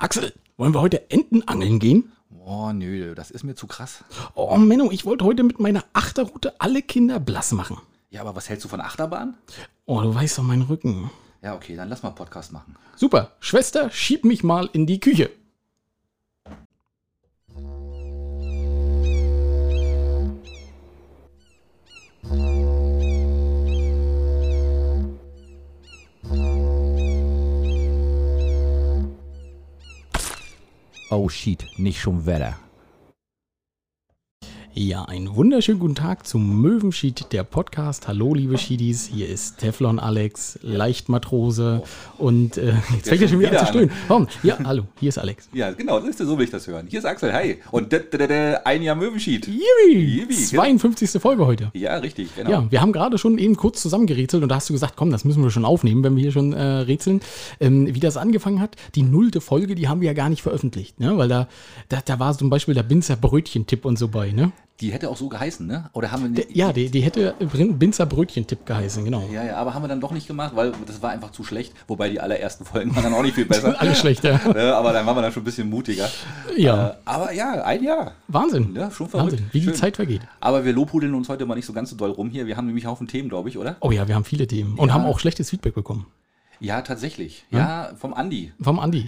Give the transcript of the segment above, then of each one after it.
Axel, wollen wir heute Enten angeln gehen? Oh, nö, das ist mir zu krass. Oh, Menno, ich wollte heute mit meiner Achterrute alle Kinder blass machen. Ja, aber was hältst du von Achterbahn? Oh, du weißt doch meinen Rücken. Ja, okay, dann lass mal Podcast machen. Super, Schwester, schieb mich mal in die Küche. Oh shit, nicht schon Wetter. Ja, einen wunderschönen guten Tag zum Möwenschiet, der Podcast. Hallo, liebe Schiedis, hier ist Teflon Alex, Leichtmatrose und jetzt fängt er schon wieder an zu stöhnen. Komm, ja, hallo, hier ist Alex. Ja, genau, so will ich das hören. Hier ist Axel, hi. Und ein Jahr Möwenschiet. 52. Folge heute. Ja, richtig, genau. Ja, wir haben gerade schon eben kurz zusammengerätselt und da hast du gesagt, komm, das müssen wir schon aufnehmen, wenn wir hier schon rätseln. Wie das angefangen hat, die 0. Folge, die haben wir ja gar nicht veröffentlicht, ne? Weil da war zum Beispiel der Binzer Brötchen-Tipp und so bei, ne? Die hätte auch so geheißen, ne? Oder haben wir die hätte Binzer Brötchen-Tipp geheißen, genau. Ja, aber haben wir dann doch nicht gemacht, weil das war einfach zu schlecht. Wobei die allerersten Folgen waren dann auch nicht viel besser. Alles schlecht, ja. Aber dann waren wir dann schon ein bisschen mutiger. Ja. Aber ja, ein Jahr. Wahnsinn. Ja, schon verrückt. Wahnsinn, wie die Zeit vergeht. Aber wir lobhudeln uns heute mal nicht so ganz so doll rum hier. Wir haben nämlich einen Haufen Themen, glaube ich, oder? Oh ja, wir haben viele Themen. Ja. Und haben auch schlechtes Feedback bekommen. Ja, tatsächlich. Ja, vom Andi.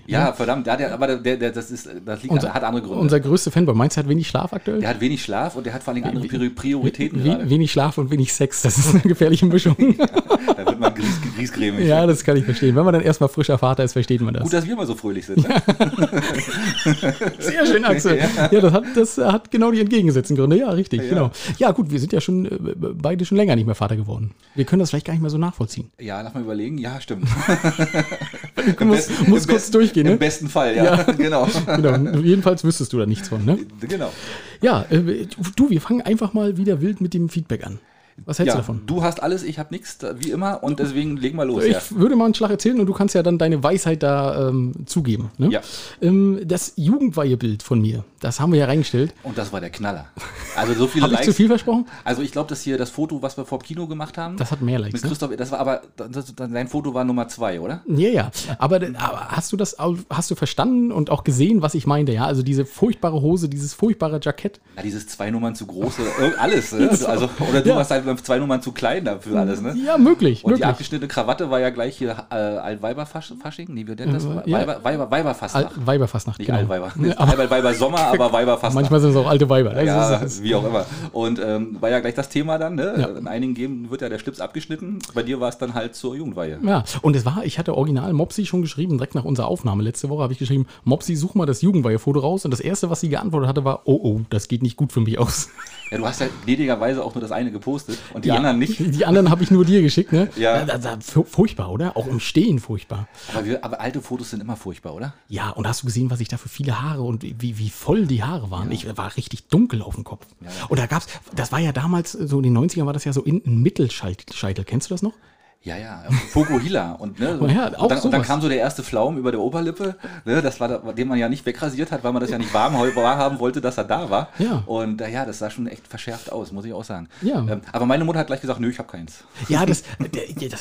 Ja, verdammt. Das liegt an andere Gründe. Unser größter Fanboy. Meinst du, hat wenig Schlaf aktuell? Der hat wenig Schlaf und der hat vor allem andere Prioritäten gerade. Wenig Schlaf und wenig Sex. Das ist eine gefährliche Mischung. Ja, da wird man griesgrämig. Ja, das kann ich verstehen. Wenn man dann erstmal frischer Vater ist, versteht man das. Gut, dass wir mal so fröhlich sind. Ne? Sehr schön, Axel. Ja, das hat genau die entgegengesetzten Gründe. Ja, richtig, genau. Ja, gut, wir sind ja schon beide schon länger nicht mehr Vater geworden. Wir können das vielleicht gar nicht mehr so nachvollziehen. Ja, lass mal überlegen. Ja, stimmt. Muss kurz durchgehen, ne? Im besten Fall, ja. Genau. Jedenfalls wüsstest du da nichts von, ne? Genau. Ja, du, wir fangen einfach mal wieder wild mit dem Feedback an. Was hältst du davon? Du hast alles, ich habe nichts, wie immer, und deswegen legen wir los. Ich würde mal einen Schlag erzählen und du kannst ja dann deine Weisheit da zugeben. Ne? Ja. Das Jugendweihebild von mir, das haben wir ja reingestellt. Und das war der Knaller. Also so viele Likes. Habe ich zu viel versprochen? Also ich glaube, dass hier das Foto, was wir vor dem Kino gemacht haben. Das hat mehr Likes. Mit Christoph, ne? Das war aber, dein Foto war Nummer 2, oder? Ja. Aber hast du verstanden und auch gesehen, was ich meinte? Ja, also diese furchtbare Hose, dieses furchtbare Jackett. Ja, dieses 2 Nummern zu große, alles. Ne? Also, oder du warst halt 2 Nummern zu klein dafür alles, ne? Ja, möglich. Und die abgeschnittene Krawatte war ja gleich hier Altweiberfasching? Nee, wie denn das? Weiberfastnacht. Weiberfastnacht, nicht genau. Altweiber. Weibersommer, aber Weiberfastnacht. Manchmal sind es auch alte Weiber. Ne? Ja, das ist wie auch immer. Und war ja gleich das Thema dann, ne? Ja. In einigen Gegenden wird ja der Schlips abgeschnitten. Bei dir war es dann halt zur Jugendweihe. Ja, und ich hatte original Mopsi schon geschrieben, direkt nach unserer Aufnahme letzte Woche habe ich geschrieben, Mopsi, such mal das Jugendweihe-Foto raus. Und das Erste, was sie geantwortet hatte, war, oh, das geht nicht gut für mich aus. Ja, du hast ja ledigerweise auch nur das eine gepostet und die anderen nicht. Die anderen habe ich nur dir geschickt, ne? Ja. Furchtbar, oder? Auch im Stehen furchtbar. Aber alte Fotos sind immer furchtbar, oder? Ja, und hast du gesehen, was ich da für viele Haare und wie voll die Haare waren? Ja. Ich war richtig dunkel auf dem Kopf. Ja. Und da gab's, das war ja damals, so in den 90ern war das ja so ein Mittelscheitel. Kennst du das noch? Ja, Fokuhila. Und dann kam so der erste Flaum über der Oberlippe, ne? Das war da, den man ja nicht wegrasiert hat, weil man das ja nicht wahrhaben wollte, dass er da war. Ja. Und ja, das sah schon echt verschärft aus, muss ich auch sagen. Ja. Aber meine Mutter hat gleich gesagt, nö, ich habe keins. Ja, das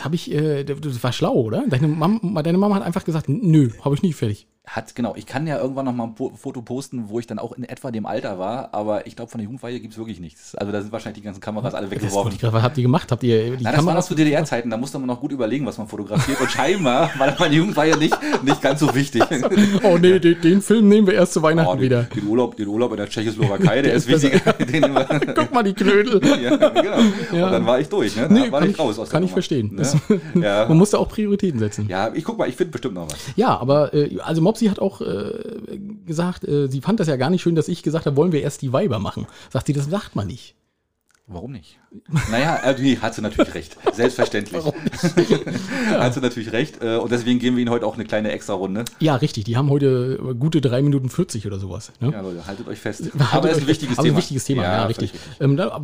habe ich, das war schlau, oder? Deine Mama hat einfach gesagt, nö, habe ich nicht, fertig. Genau, ich kann ja irgendwann noch mal ein Foto posten, wo ich dann auch in etwa dem Alter war, aber ich glaube, von der Jugendweihe gibt es wirklich nichts. Also da sind wahrscheinlich die ganzen Kameras alle weggeworfen. Was habt ihr gemacht? Das war noch zu DDR-Zeiten, da musste man noch gut überlegen, was man fotografiert. Und scheinbar war meine Jugendweihe nicht ganz so wichtig. Oh nee, den Film nehmen wir erst zu Weihnachten wieder. Den Urlaub in der Tschechoslowakei, der ist wichtiger. Guck mal, die Knödel. Ja, genau. Ja. Und dann war ich durch, ne? Kann ich verstehen. Ja. Man musste auch Prioritäten setzen. Ja, ich guck mal, ich finde bestimmt noch was. Ja, aber also Mopsi hat auch gesagt, sie fand das ja gar nicht schön, dass ich gesagt habe, wollen wir erst die Weiber machen. Sagt sie, das sagt man nicht. Warum nicht? Naja, hat sie natürlich recht. Selbstverständlich. Ja. Hat sie natürlich recht. Und deswegen geben wir ihnen heute auch eine kleine Extra-Runde. Ja, richtig. Die haben heute gute 3 Minuten 40 oder sowas. Ne? Ja, Leute, haltet euch fest. Aber es ist ein wichtiges Thema. Ja, richtig.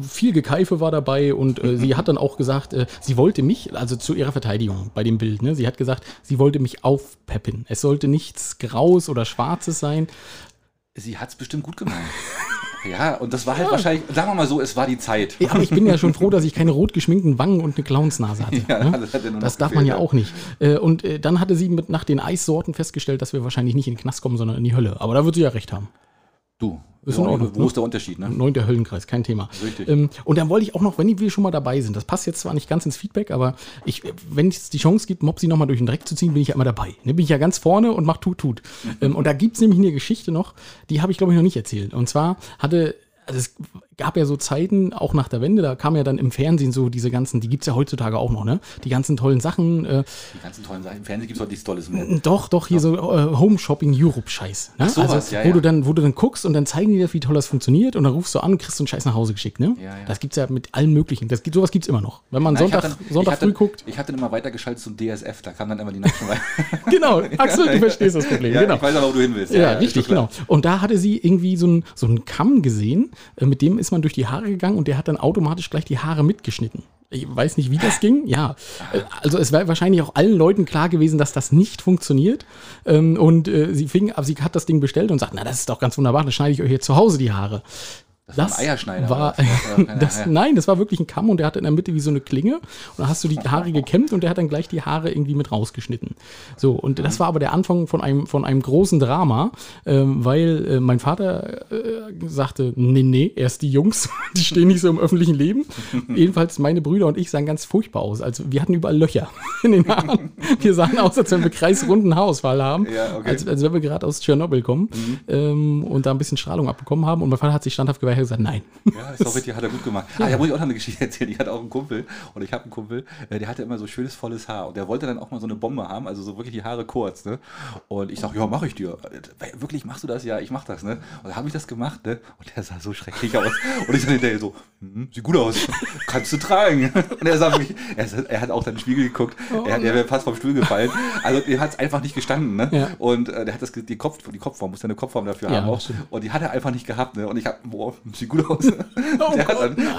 Viel Gekeife war dabei und sie hat dann auch gesagt, sie wollte mich, also zu ihrer Verteidigung bei dem Bild, ne? Sie hat gesagt, sie wollte mich aufpeppen. Es sollte nichts Graues oder Schwarzes sein. Sie hat es bestimmt gut gemeint. Ja, und das war halt wahrscheinlich, sagen wir mal so, es war die Zeit. Ja, aber ich bin ja schon froh, dass ich keine rot geschminkten Wangen und eine Clownsnase hatte. Ja, ne? Das darf man ja auch nicht. Und dann hatte sie nach den Eissorten festgestellt, dass wir wahrscheinlich nicht in den Knast kommen, sondern in die Hölle. Aber da wird sie ja recht haben. Du, ist in Ordnung, wo ist der Unterschied? Ne? 9. Höllenkreis, kein Thema. Richtig. Und dann wollte ich auch noch, wenn wir schon mal dabei sind, das passt jetzt zwar nicht ganz ins Feedback, aber wenn es die Chance gibt, Mopsi nochmal durch den Dreck zu ziehen, bin ich ja immer dabei. Ne? Bin ich ja ganz vorne und mach tut. Und da gibt es nämlich eine Geschichte noch, die habe ich, glaube ich, noch nicht erzählt. Und zwar es gab ja so Zeiten, auch nach der Wende, da kam ja dann im Fernsehen so diese ganzen, die gibt es ja heutzutage auch noch, ne? Die ganzen tollen Sachen. Die ganzen tollen Sachen, im Fernsehen gibt es doch nichts Tolles mehr. Doch, hier so Home-Shopping-Europe-Scheiß. Ne? Wo du dann guckst und dann zeigen die dir, wie toll das funktioniert und dann rufst du an, kriegst du einen Scheiß nach Hause geschickt, ne? Ja, ja. Das gibt es ja mit allen möglichen, sowas gibt es immer noch. Wenn man Sonntag früh guckt. Ich habe dann immer weitergeschaltet zum DSF, da kam dann immer die Nacht schon rein. Genau, absolut, du verstehst das Problem. Ja, genau. Ich weiß aber, wo du hin willst. Ja, ja richtig, genau. Und da hatte sie irgendwie so einen Kamm gesehen, mit dem ist man durch die Haare gegangen und der hat dann automatisch gleich die Haare mitgeschnitten. Ich weiß nicht, wie das ging. Ja, also es wäre wahrscheinlich auch allen Leuten klar gewesen, dass das nicht funktioniert. Und sie hat das Ding bestellt und sagt, na, das ist doch ganz wunderbar, dann schneide ich euch jetzt zu Hause die Haare. Das war ein Eierschneider. Das war wirklich ein Kamm und der hatte in der Mitte wie so eine Klinge und da hast du die Haare gekämmt und der hat dann gleich die Haare irgendwie mit rausgeschnitten. So, und das war aber der Anfang von einem großen Drama, weil mein Vater sagte, nee, erst die Jungs, die stehen nicht so im öffentlichen Leben. Jedenfalls meine Brüder und ich sahen ganz furchtbar aus. Also wir hatten überall Löcher in den Haaren. Wir sahen aus, als wenn wir kreisrunden Haarausfall haben, ja, okay. als wenn wir gerade aus Tschernobyl kommen und da ein bisschen Strahlung abbekommen haben und mein Vater hat sich standhaft geweigert. Er hat gesagt, nein. Ja, ist auch richtig, hat er gut gemacht. Ja. Da muss ich auch noch eine Geschichte erzählen. Ich habe einen Kumpel, der hatte immer so schönes, volles Haar. Und der wollte dann auch mal so eine Bombe haben, also so wirklich die Haare kurz. Ne? Und ich sage, ja, mache ich dir. Wirklich, machst du das? Ja, ich mache das. Ne? Und da habe ich das gemacht. Ne? Und der sah so schrecklich aus. Und ich dann hinterher so, sieht gut aus. Kannst du tragen. Und er sah mich, er hat auch dann in den Spiegel geguckt. Er wäre fast vom Stuhl gefallen. Also, er hat es einfach nicht gestanden. Ne? Ja. Und der hat die Kopfform, muss ja eine Kopfform dafür haben. Auch. Und die hat er einfach nicht gehabt. Ne? Und ich habe, sieht gut aus.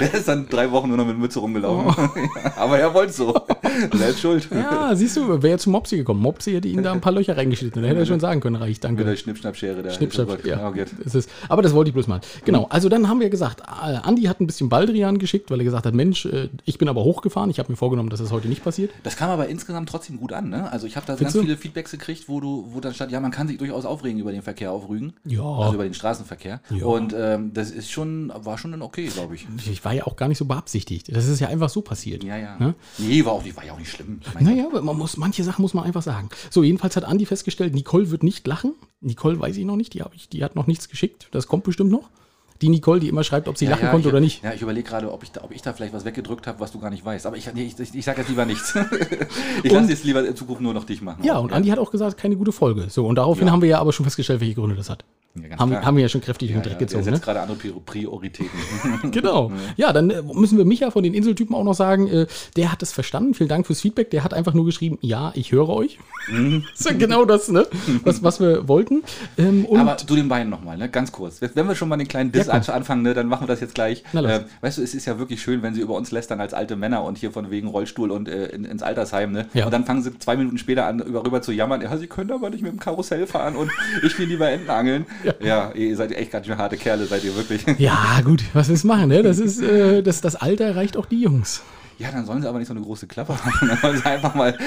Der ist dann 3 Wochen nur noch mit Mütze rumgelaufen. Oh. Ja, aber er wollte so. Selbst schuld. Ja, siehst du, wäre zu Mopsi gekommen. Mopsi hätte ihn da ein paar Löcher reingeschnitten. Da hätte er schon sagen können, reicht, danke. Mit der Schnippschnappschere da. Ja. Aber das wollte ich bloß mal. Genau, also dann haben wir gesagt, Andi hat ein bisschen Baldrian geschickt, weil er gesagt hat, Mensch, ich bin aber hochgefahren. Ich habe mir vorgenommen, dass das heute nicht passiert. Das kam aber insgesamt trotzdem gut an. Ne? Also ich habe da viele Feedbacks gekriegt, wo dann stand, ja, man kann sich durchaus aufregen über den Verkehr auf Rügen. Ja. Also über den Straßenverkehr. Ja. Und das ist war schon dann okay, glaube ich. Ich war ja auch gar nicht so beabsichtigt. Das ist ja einfach so passiert. Ja, ja. Ne? Nee, war ja auch nicht schlimm. Naja, aber manche Sachen muss man einfach sagen. So, jedenfalls hat Andi festgestellt, Nicole wird nicht lachen. Nicole weiß ich noch nicht, die hat noch nichts geschickt. Das kommt bestimmt noch. Die Nicole, die immer schreibt, ob sie lachen konnte oder nicht. Ja, ich überlege gerade, ob ich da vielleicht was weggedrückt habe, was du gar nicht weißt. Aber ich sage jetzt lieber nichts. Ich lasse jetzt lieber in Zukunft nur noch dich machen. Ja, und Andi hat auch gesagt, keine gute Folge. So, und daraufhin haben wir ja aber schon festgestellt, welche Gründe das hat. Ja, haben wir ja schon kräftig im Dreck gezogen. Das sind gerade andere Prioritäten. Genau. Ja, dann müssen wir Micha von den Inseltypen auch noch sagen, der hat es verstanden. Vielen Dank fürs Feedback. Der hat einfach nur geschrieben, ja, ich höre euch. Das ist genau das, ne? was wir wollten. Aber zu den beiden nochmal, ne? Ganz kurz. Wenn wir schon mal den kleinen Diss anfangen, ne? Dann machen wir das jetzt gleich. Weißt du, es ist ja wirklich schön, wenn sie über uns lästern als alte Männer und hier von wegen Rollstuhl und ins Altersheim, ne? Ja. Und dann fangen sie 2 Minuten später an, rüber zu jammern. Ja, sie können aber nicht mit dem Karussell fahren und ich will lieber Enten angeln. Ja, ihr seid echt ganz schön harte Kerle, seid ihr wirklich. Ja, gut, was willst du machen, ne? Das Alter erreicht auch die Jungs. Ja, dann sollen sie aber nicht so eine große Klappe haben. Dann sollen sie einfach mal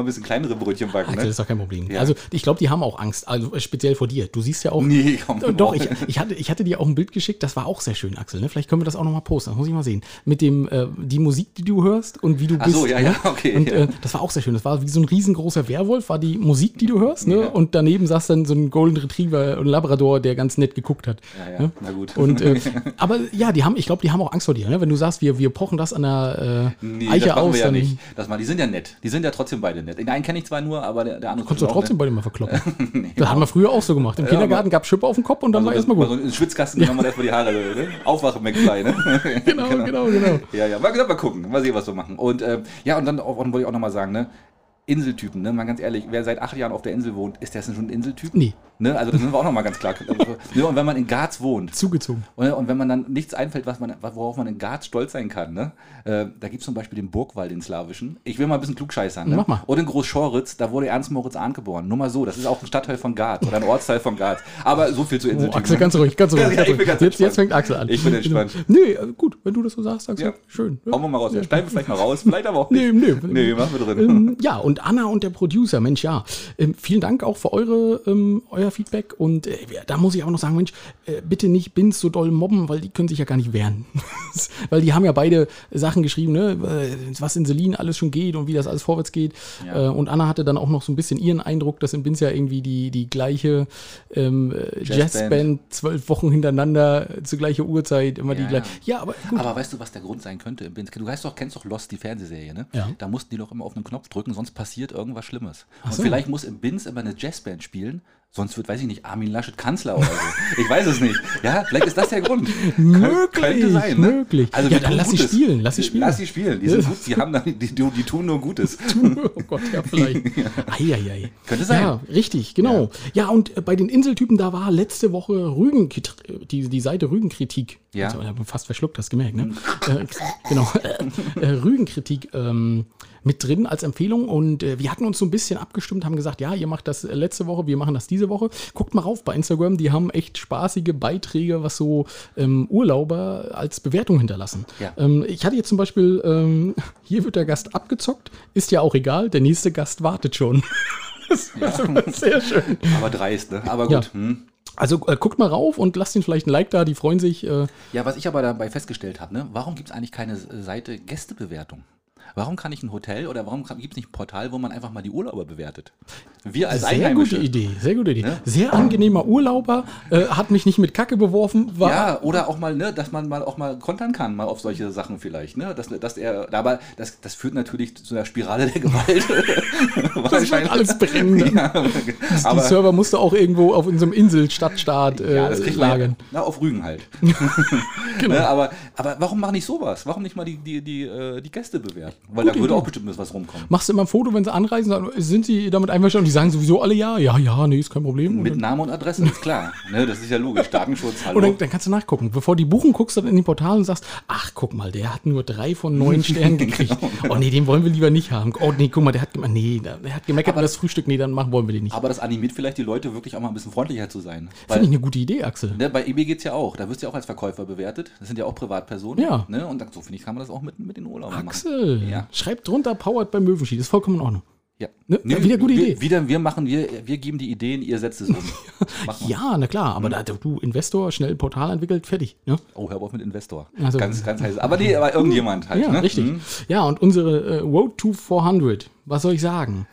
ein bisschen kleinere Brötchen backen. Ne? Das ist doch kein Problem. Ja. Also ich glaube, die haben auch Angst, also speziell vor dir. Du siehst ja auch... Nee, komm. Doch, ich hatte dir auch ein Bild geschickt, das war auch sehr schön, Axel. Ne? Vielleicht können wir das auch nochmal posten, das muss ich mal sehen. Mit dem, die Musik, die du hörst und wie du bist. Ach so, ja, okay. Und, das war auch sehr schön. Das war wie so ein riesengroßer Werwolf, war die Musik, die du hörst. Ne? Ja. Und daneben saß dann so ein Golden Retriever und Labrador, der ganz nett geguckt hat. Ja, ne? Na gut. Und, aber ja, ich glaube, die haben auch Angst vor dir. Ne? Wenn du sagst, wir pochen das an der... Nee, Eiche das machen wir ja nicht. Die sind ja nett. Die sind ja trotzdem beide nett. Den einen kenne ich zwar nur, aber der andere... Konntest du trotzdem beide mal verkloppen. Nee, das haben wir früher auch so gemacht. Im Kindergarten gab es Schippe auf den Kopf und dann war erstmal gut. So einen Schwitzkasten genommen und erstmal die Haare. Ne? Aufwachen, McFly. Ne? Genau. Ja, ja. Mal gucken. Mal sehen, was wir machen. Und dann wollte ich auch nochmal sagen, ne? Inseltypen, ne? Mal ganz ehrlich, wer seit 8 Jahren auf der Insel wohnt, ist das schon ein Inseltyp? Nee. Ne? Also das sind wir auch noch mal ganz klar. Ne? Und wenn man in Garz wohnt. Zugezogen. Und wenn man dann nichts einfällt, was man, worauf man in Garz stolz sein kann. Ne? Da gibt es zum Beispiel den Burgwall, den slawischen. Ich will mal ein bisschen klugscheißern. Ne? Mach mal. Oder in Großschoritz, da wurde Ernst Moritz Ahn geboren. Nur mal so, das ist auch ein Stadtteil von Garz oder ein Ortsteil von Garz. Aber so viel zu Inseltypen. Oh, Axel, ganz ruhig, ganz ruhig. Ja, jetzt fängt Axel an. Ich bin entspannt. Nee, gut, wenn du das so sagst, Axel, ja. Schön. Hauen wir mal raus. Ja. Schneiden wir vielleicht mal raus, vielleicht aber auch nicht. Nee, machen wir drin. Ja, und Anna und der Producer, Mensch, ja. Vielen Dank auch für euer Feedback. Und da muss ich auch noch sagen, Mensch, bitte nicht Bins so doll mobben, weil die können sich ja gar nicht wehren. Weil die haben ja beide Sachen geschrieben, ne? Was in Selin alles schon geht und wie das alles vorwärts geht. Ja. Und Anna hatte dann auch noch so ein bisschen ihren Eindruck, dass in Bins ja irgendwie die gleiche Jazzband 12 Wochen hintereinander zur gleichen Uhrzeit immer die gleiche. Ja, aber gut. Aber weißt du, was der Grund sein könnte? In Bins? Du kennst doch Lost, die Fernsehserie, ne? Ja. Da mussten die doch immer auf einen Knopf drücken, sonst passiert irgendwas Schlimmes. Ach so. Und vielleicht muss im Binz immer eine Jazzband spielen, sonst wird, weiß ich nicht, Armin Laschet Kanzler oder so. Ich weiß es nicht. Ja, vielleicht ist das der Grund. Könnte sein, ne? Möglich. Also ja, dann lass sie spielen. Die sind gut, die tun nur Gutes. Oh Gott, ja, vielleicht. Eieiei. Könnte sein. Ja, richtig, genau. Ja, und bei den Inseltypen, da war letzte Woche die Seite Rügenkritik. Ja. Also, ich habe fast verschluckt, hast gemerkt, ne? Genau. Rügenkritik mit drin als Empfehlung und wir hatten uns so ein bisschen abgestimmt, haben gesagt, ja, ihr macht das letzte Woche, wir machen das diese Woche. Guckt mal rauf bei Instagram, die haben echt spaßige Beiträge, was so Urlauber als Bewertung hinterlassen. Ja. Ich hatte jetzt zum Beispiel, hier wird der Gast abgezockt, ist ja auch egal, der nächste Gast wartet schon. Das war sehr schön. Aber dreist, ne? Aber gut. Ja. Also guckt mal rauf und lasst ihnen vielleicht ein Like da, die freuen sich. Ja, was ich aber dabei festgestellt habe, ne? Warum gibt es eigentlich keine Seite Gästebewertung? Warum kann ich ein Hotel oder warum gibt es nicht ein Portal, wo man einfach mal die Urlauber bewertet? Wir als Einheimische. Sehr gute Idee. Ne? Sehr angenehmer Urlauber, hat mich nicht mit Kacke beworfen. Ja, oder auch mal, ne, dass man mal auch mal kontern kann, mal auf solche Sachen vielleicht. Ne? Aber das führt natürlich zu einer Spirale der Gewalt. Das scheint alles brennen. Ne? Ja, aber die Server musst du auch irgendwo auf in so einem Inselstadtstaat lagern. Na, auf Rügen halt. Genau. Ne? Aber warum mache ich sowas? Warum nicht mal die Gäste bewerten? Weil da würde auch bestimmt was rumkommen. Machst du immer ein Foto, wenn sie anreisen, dann sind sie damit einverstanden? Die sagen sowieso alle ja, nee, ist kein Problem. Mit Namen und Adresse, ist klar. Ne, das ist ja logisch, Datenschutz. Hallo. Und dann kannst du nachgucken. Bevor die buchen, guckst du dann in den Portal und sagst, ach, guck mal, der hat nur 3 von 9 Sternen gekriegt. Genau. Oh nee, den wollen wir lieber nicht haben. Oh nee, guck mal, der hat gemeckert über das Frühstück. Nee, dann wollen wir den nicht. Aber das animiert vielleicht die Leute wirklich auch mal ein bisschen freundlicher zu sein. Finde ich eine gute Idee, Axel. Ne, bei eBay geht's ja auch. Da wirst du ja auch als Verkäufer bewertet. Das sind ja auch Privatpersonen. Ja. Ne, und so, finde ich, kann man das auch mit den Urlaubern machen. Axel! Ja. Schreibt drunter, powered beim Möwenschiet. Das ist vollkommen in Ordnung. Ja. Ne? Wieder gute Idee. Wir geben die Ideen, ihr setzt es um. Ja, na klar, aber du Investor, schnell ein Portal entwickelt, fertig. Ne? Oh, hör auf mit Investor. Also, ganz heiß. Aber irgendjemand halt. Ja, ne? Richtig. Mhm. Ja, und unsere Road to 400. Was soll ich sagen?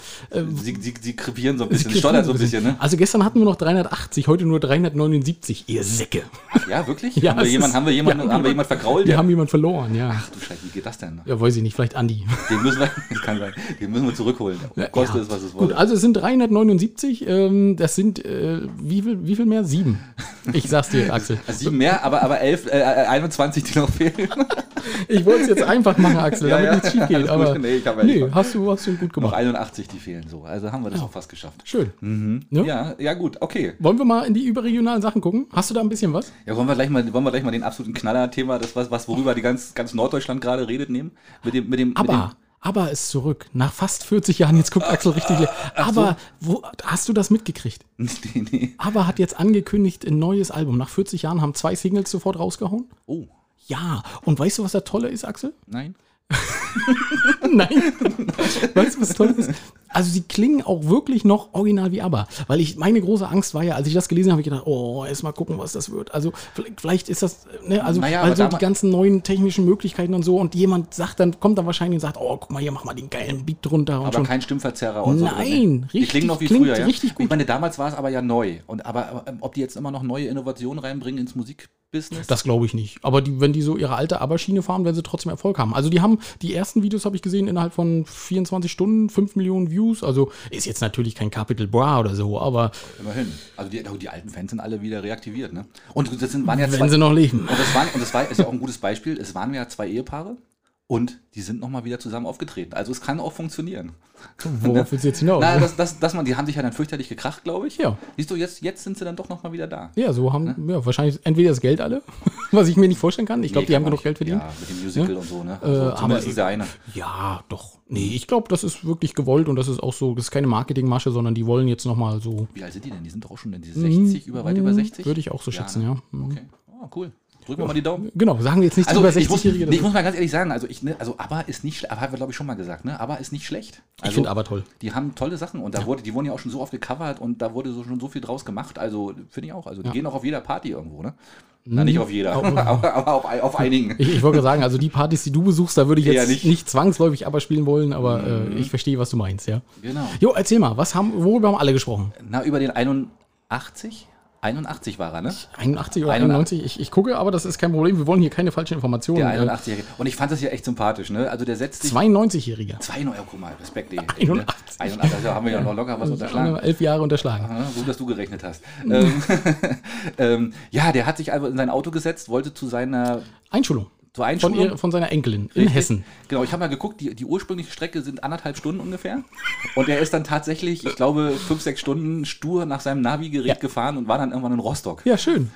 Sie krepieren so ein bisschen, stottern so ein bisschen, ne? Also gestern hatten wir noch 380, heute nur 379, ihr Säcke. Ja, wirklich? Ja, haben wir jemanden vergrault? Wir haben jemanden verloren, ja. Ach du Scheiße, wie geht das denn? Ja, weiß ich nicht, vielleicht Andi. Den müssen wir zurückholen. Kostet es, was es wollte. Gut, also es sind 379, das sind, wie viel mehr? 7. Ich sag's dir, Axel. 7 mehr, aber 21, die noch fehlen. Ich wollte es jetzt einfach machen, Axel, damit nichts schief geht. Aber hast du gut gemacht. Noch 81, die fehlen so. Also haben wir das auch fast geschafft. Schön. Mhm. Ja? Ja, gut, okay. Wollen wir mal in die überregionalen Sachen gucken? Hast du da ein bisschen was? Ja, wollen wir gleich mal den absoluten Knaller-Thema, worüber die ganz Norddeutschland gerade redet, nehmen? ABBA ist zurück. Nach fast 40 Jahren, jetzt guckt Axel richtig. ABBA, hast du das mitgekriegt? Nee. ABBA hat jetzt angekündigt, ein neues Album. Nach 40 Jahren haben 2 Singles sofort rausgehauen. Oh. Ja, und weißt du, was das Tolle ist, Axel? Nein. Nein. Weißt du, was toll ist? Also sie klingen auch wirklich noch original wie ABBA. Weil meine große Angst war ja, als ich das gelesen habe, ich gedacht, erst mal gucken, was das wird. Also vielleicht ist das, ne, also die ganzen neuen technischen Möglichkeiten und so. Und jemand kommt dann wahrscheinlich und sagt, guck mal, hier mach mal den geilen Beat drunter. Und aber schon. Kein Stimmverzerrer und so. Nein, richtig. Die klingen noch wie früher, ja? Richtig gut. Ich meine, damals war es aber ja neu. Aber ob die jetzt immer noch neue Innovationen reinbringen ins Musikbusiness? Das glaube ich nicht. Aber wenn die so ihre alte ABBA-Schiene fahren, werden sie trotzdem Erfolg haben. Also die ersten Videos habe ich gesehen, innerhalb von 24 Stunden, 5 Millionen Views. Also ist jetzt natürlich kein Capital Bra oder so, aber... Immerhin. Also die alten Fans sind alle wieder reaktiviert, ne? Und das waren ja zwei... Wenn sie noch leben. Und das ist ja auch ein gutes Beispiel. Es waren ja 2 Ehepaare. Und die sind nochmal wieder zusammen aufgetreten. Also es kann auch funktionieren. Worauf willst du jetzt hinaus? Na, die haben sich ja dann fürchterlich gekracht, glaube ich. Ja. Siehst du, jetzt sind sie dann doch nochmal wieder da. Ja, so haben ja, wahrscheinlich entweder das Geld alle, was ich mir nicht vorstellen kann. Ich glaube, die haben genug Geld verdient. Ja, mit dem Musical und so, ne? Also zumindest dieser eine. Ja, doch. Nee, ich glaube, das ist wirklich gewollt und das ist auch so, das ist keine Marketingmasche, sondern die wollen jetzt nochmal so. Wie alt sind die denn? Die sind doch auch schon in diese 60, weit über 60? Würde ich auch so schätzen, ja. Okay, oh, cool. Drücken wir mal die Daumen. Genau, sagen wir jetzt nicht also über 60-Jährige. Ich muss mal ganz ehrlich sagen, also ABBA ist nicht schlecht. ABBA haben wir, glaube ich, schon mal gesagt, ne? ABBA ist nicht schlecht. Also, ich finde ABBA toll. Die haben tolle Sachen und die wurden ja auch schon so oft gecovert und da wurde schon so viel draus gemacht. Also finde ich auch. Also die gehen auch auf jeder Party irgendwo, ne? Na, nicht auf jeder, aber auf einigen. Ich wollte sagen, also die Partys, die du besuchst, da würde ich jetzt nicht zwangsläufig ABBA spielen wollen, aber ich verstehe, was du meinst, ja. Genau. Jo, erzähl mal, worüber haben alle gesprochen? Na, über den 81 war er, ne? 81 oder 91, ich gucke, aber das ist kein Problem, wir wollen hier keine falschen Informationen. Der 81-Jährige. Und ich fand das ja echt sympathisch, ne? Also der setzt sich... 92-Jähriger. 92, guck mal, Respekt. 81. 81, also haben wir ja noch locker was unterschlagen. 11 Jahre unterschlagen. Aha, gut, dass du gerechnet hast. Ja, der hat sich einfach in sein Auto gesetzt, wollte zu seiner... Einschulung. Zur Einschulung. Von seiner Enkelin in Hessen. Genau, ich habe mal geguckt, die ursprüngliche Strecke sind 1,5 Stunden ungefähr. Und er ist dann tatsächlich, ich glaube, 5-6 Stunden stur nach seinem Navi-Gerät gefahren und war dann irgendwann in Rostock. Ja, schön.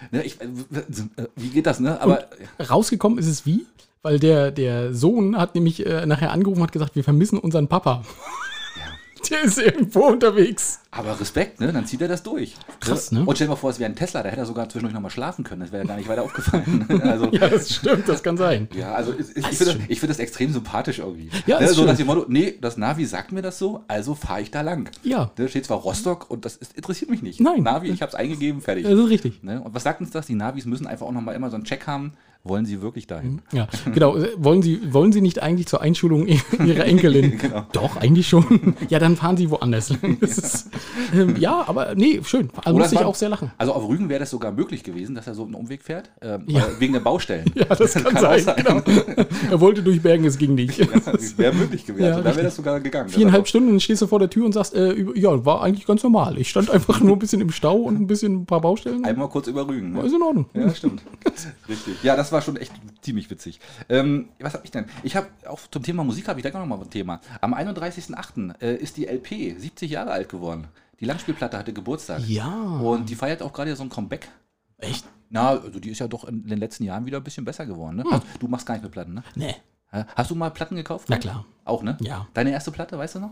Wie geht das, ne? Aber und rausgekommen ist es wie? Weil der Sohn hat nämlich nachher angerufen und hat gesagt, wir vermissen unseren Papa. Der ist irgendwo unterwegs. Aber Respekt, ne? Dann zieht er das durch. Krass, ne? Und stell dir mal vor, es wäre ein Tesla, da hätte er sogar zwischendurch nochmal schlafen können. Das wäre ja gar nicht weiter aufgefallen. Also, ja, das stimmt, das kann sein. Ja, also ich finde das extrem sympathisch irgendwie. Ja, ne? So nach dem Motto, nee, das Navi sagt mir das so, also fahre ich da lang. Ja. Da steht zwar Rostock und das interessiert mich nicht. Nein. Navi, ich habe es eingegeben, fertig. Das ist richtig. Ne? Und was sagt uns das? Die Navis müssen einfach auch nochmal immer so einen Check haben. Wollen Sie wirklich dahin? Ja, genau. Wollen Sie nicht eigentlich zur Einschulung Ihrer Enkelin? Genau. Doch, eigentlich schon. Ja, dann fahren Sie woanders. Aber nee, schön. Also muss ich auch sehr lachen. Also auf Rügen wäre das sogar möglich gewesen, dass er so einen Umweg fährt, wegen der Baustellen. Ja, das kann sein. Genau. Er wollte durch Bergen, es ging nicht. Ja, das wäre möglich gewesen. Ja, also, da wäre das sogar gegangen. 4,5 Stunden, dann stehst du vor der Tür und sagst, war eigentlich ganz normal. Ich stand einfach nur ein bisschen im Stau und ein paar Baustellen. Einmal kurz über Rügen. Ne? Ist in Ordnung. Ja, stimmt. Richtig. Ja, das war schon echt ziemlich witzig. Was habe ich denn? Ich habe auch zum Thema Musik habe ich gleich noch mal ein Thema. Am 31.08. Ist die LP 70 Jahre alt geworden. Die Langspielplatte hatte Geburtstag. Ja. Und die feiert auch gerade so ein Comeback. Echt? Na, also die ist ja doch in den letzten Jahren wieder ein bisschen besser geworden. Ne? Hm. Also, du machst gar nicht mehr Platten, ne? Nee. Hast du mal Platten gekauft? Na klar. Auch, ne? Ja. Deine erste Platte, weißt du noch?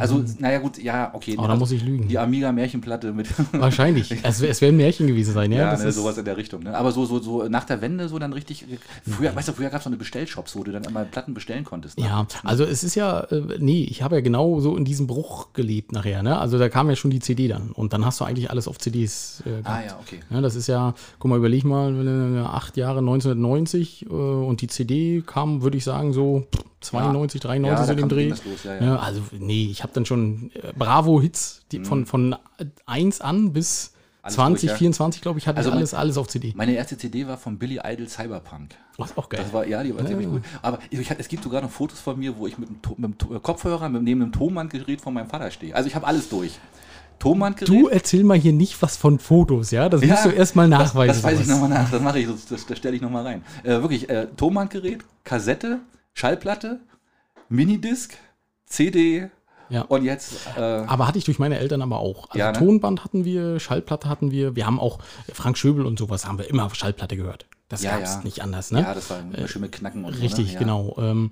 Also, naja gut, ja, okay. Oh, da muss ich lügen. Die Amiga-Märchenplatte mit... Wahrscheinlich. Es wäre ein Märchen gewesen sein, ja. Ja, das sowas in der Richtung. Ne? Aber so nach der Wende so dann richtig... Früher gab es so eine Bestellshops, wo du dann immer Platten bestellen konntest. Ne? Ja, also es ist ja... Nee, ich habe ja genau so in diesem Bruch gelebt nachher. Ne? Also da kam ja schon die CD dann. Und dann hast du eigentlich alles auf CDs gehabt. Ah ja, okay. Ja, das ist ja... Guck mal, überleg mal, 8 Jahre 1990 und die CD kam, würde ich sagen, so 92, 93 in dem Dreh. Los, ja. Also nee, ich habe dann schon Bravo-Hits von 1 an bis alles 2024, glaube ich, hatte also alles auf CD. Meine erste CD war von Billy Idol Cyberpunk. Das ist auch geil. Das war, ja, die war ziemlich gut. Aber es gibt sogar noch Fotos von mir, wo ich mit dem Kopfhörer neben einem Tonbandgerät von meinem Vater stehe. Also ich habe alles durch. Du erzähl mal hier nicht was von Fotos, ja? Das musst du erst mal nachweisen. Das weiß ich nochmal nach, das mache ich, das stelle ich nochmal rein. Tonbandgerät, Kassette, Schallplatte, Minidisc, CD und jetzt... aber hatte ich durch meine Eltern aber auch. Also Tonband hatten wir, Schallplatte hatten wir. Wir haben auch Frank Schöbel und sowas, haben wir immer auf Schallplatte gehört. Das gab es nicht anders, ne? Ja, das war schön mit Knacken und so. Richtig, oder? Ja. Genau.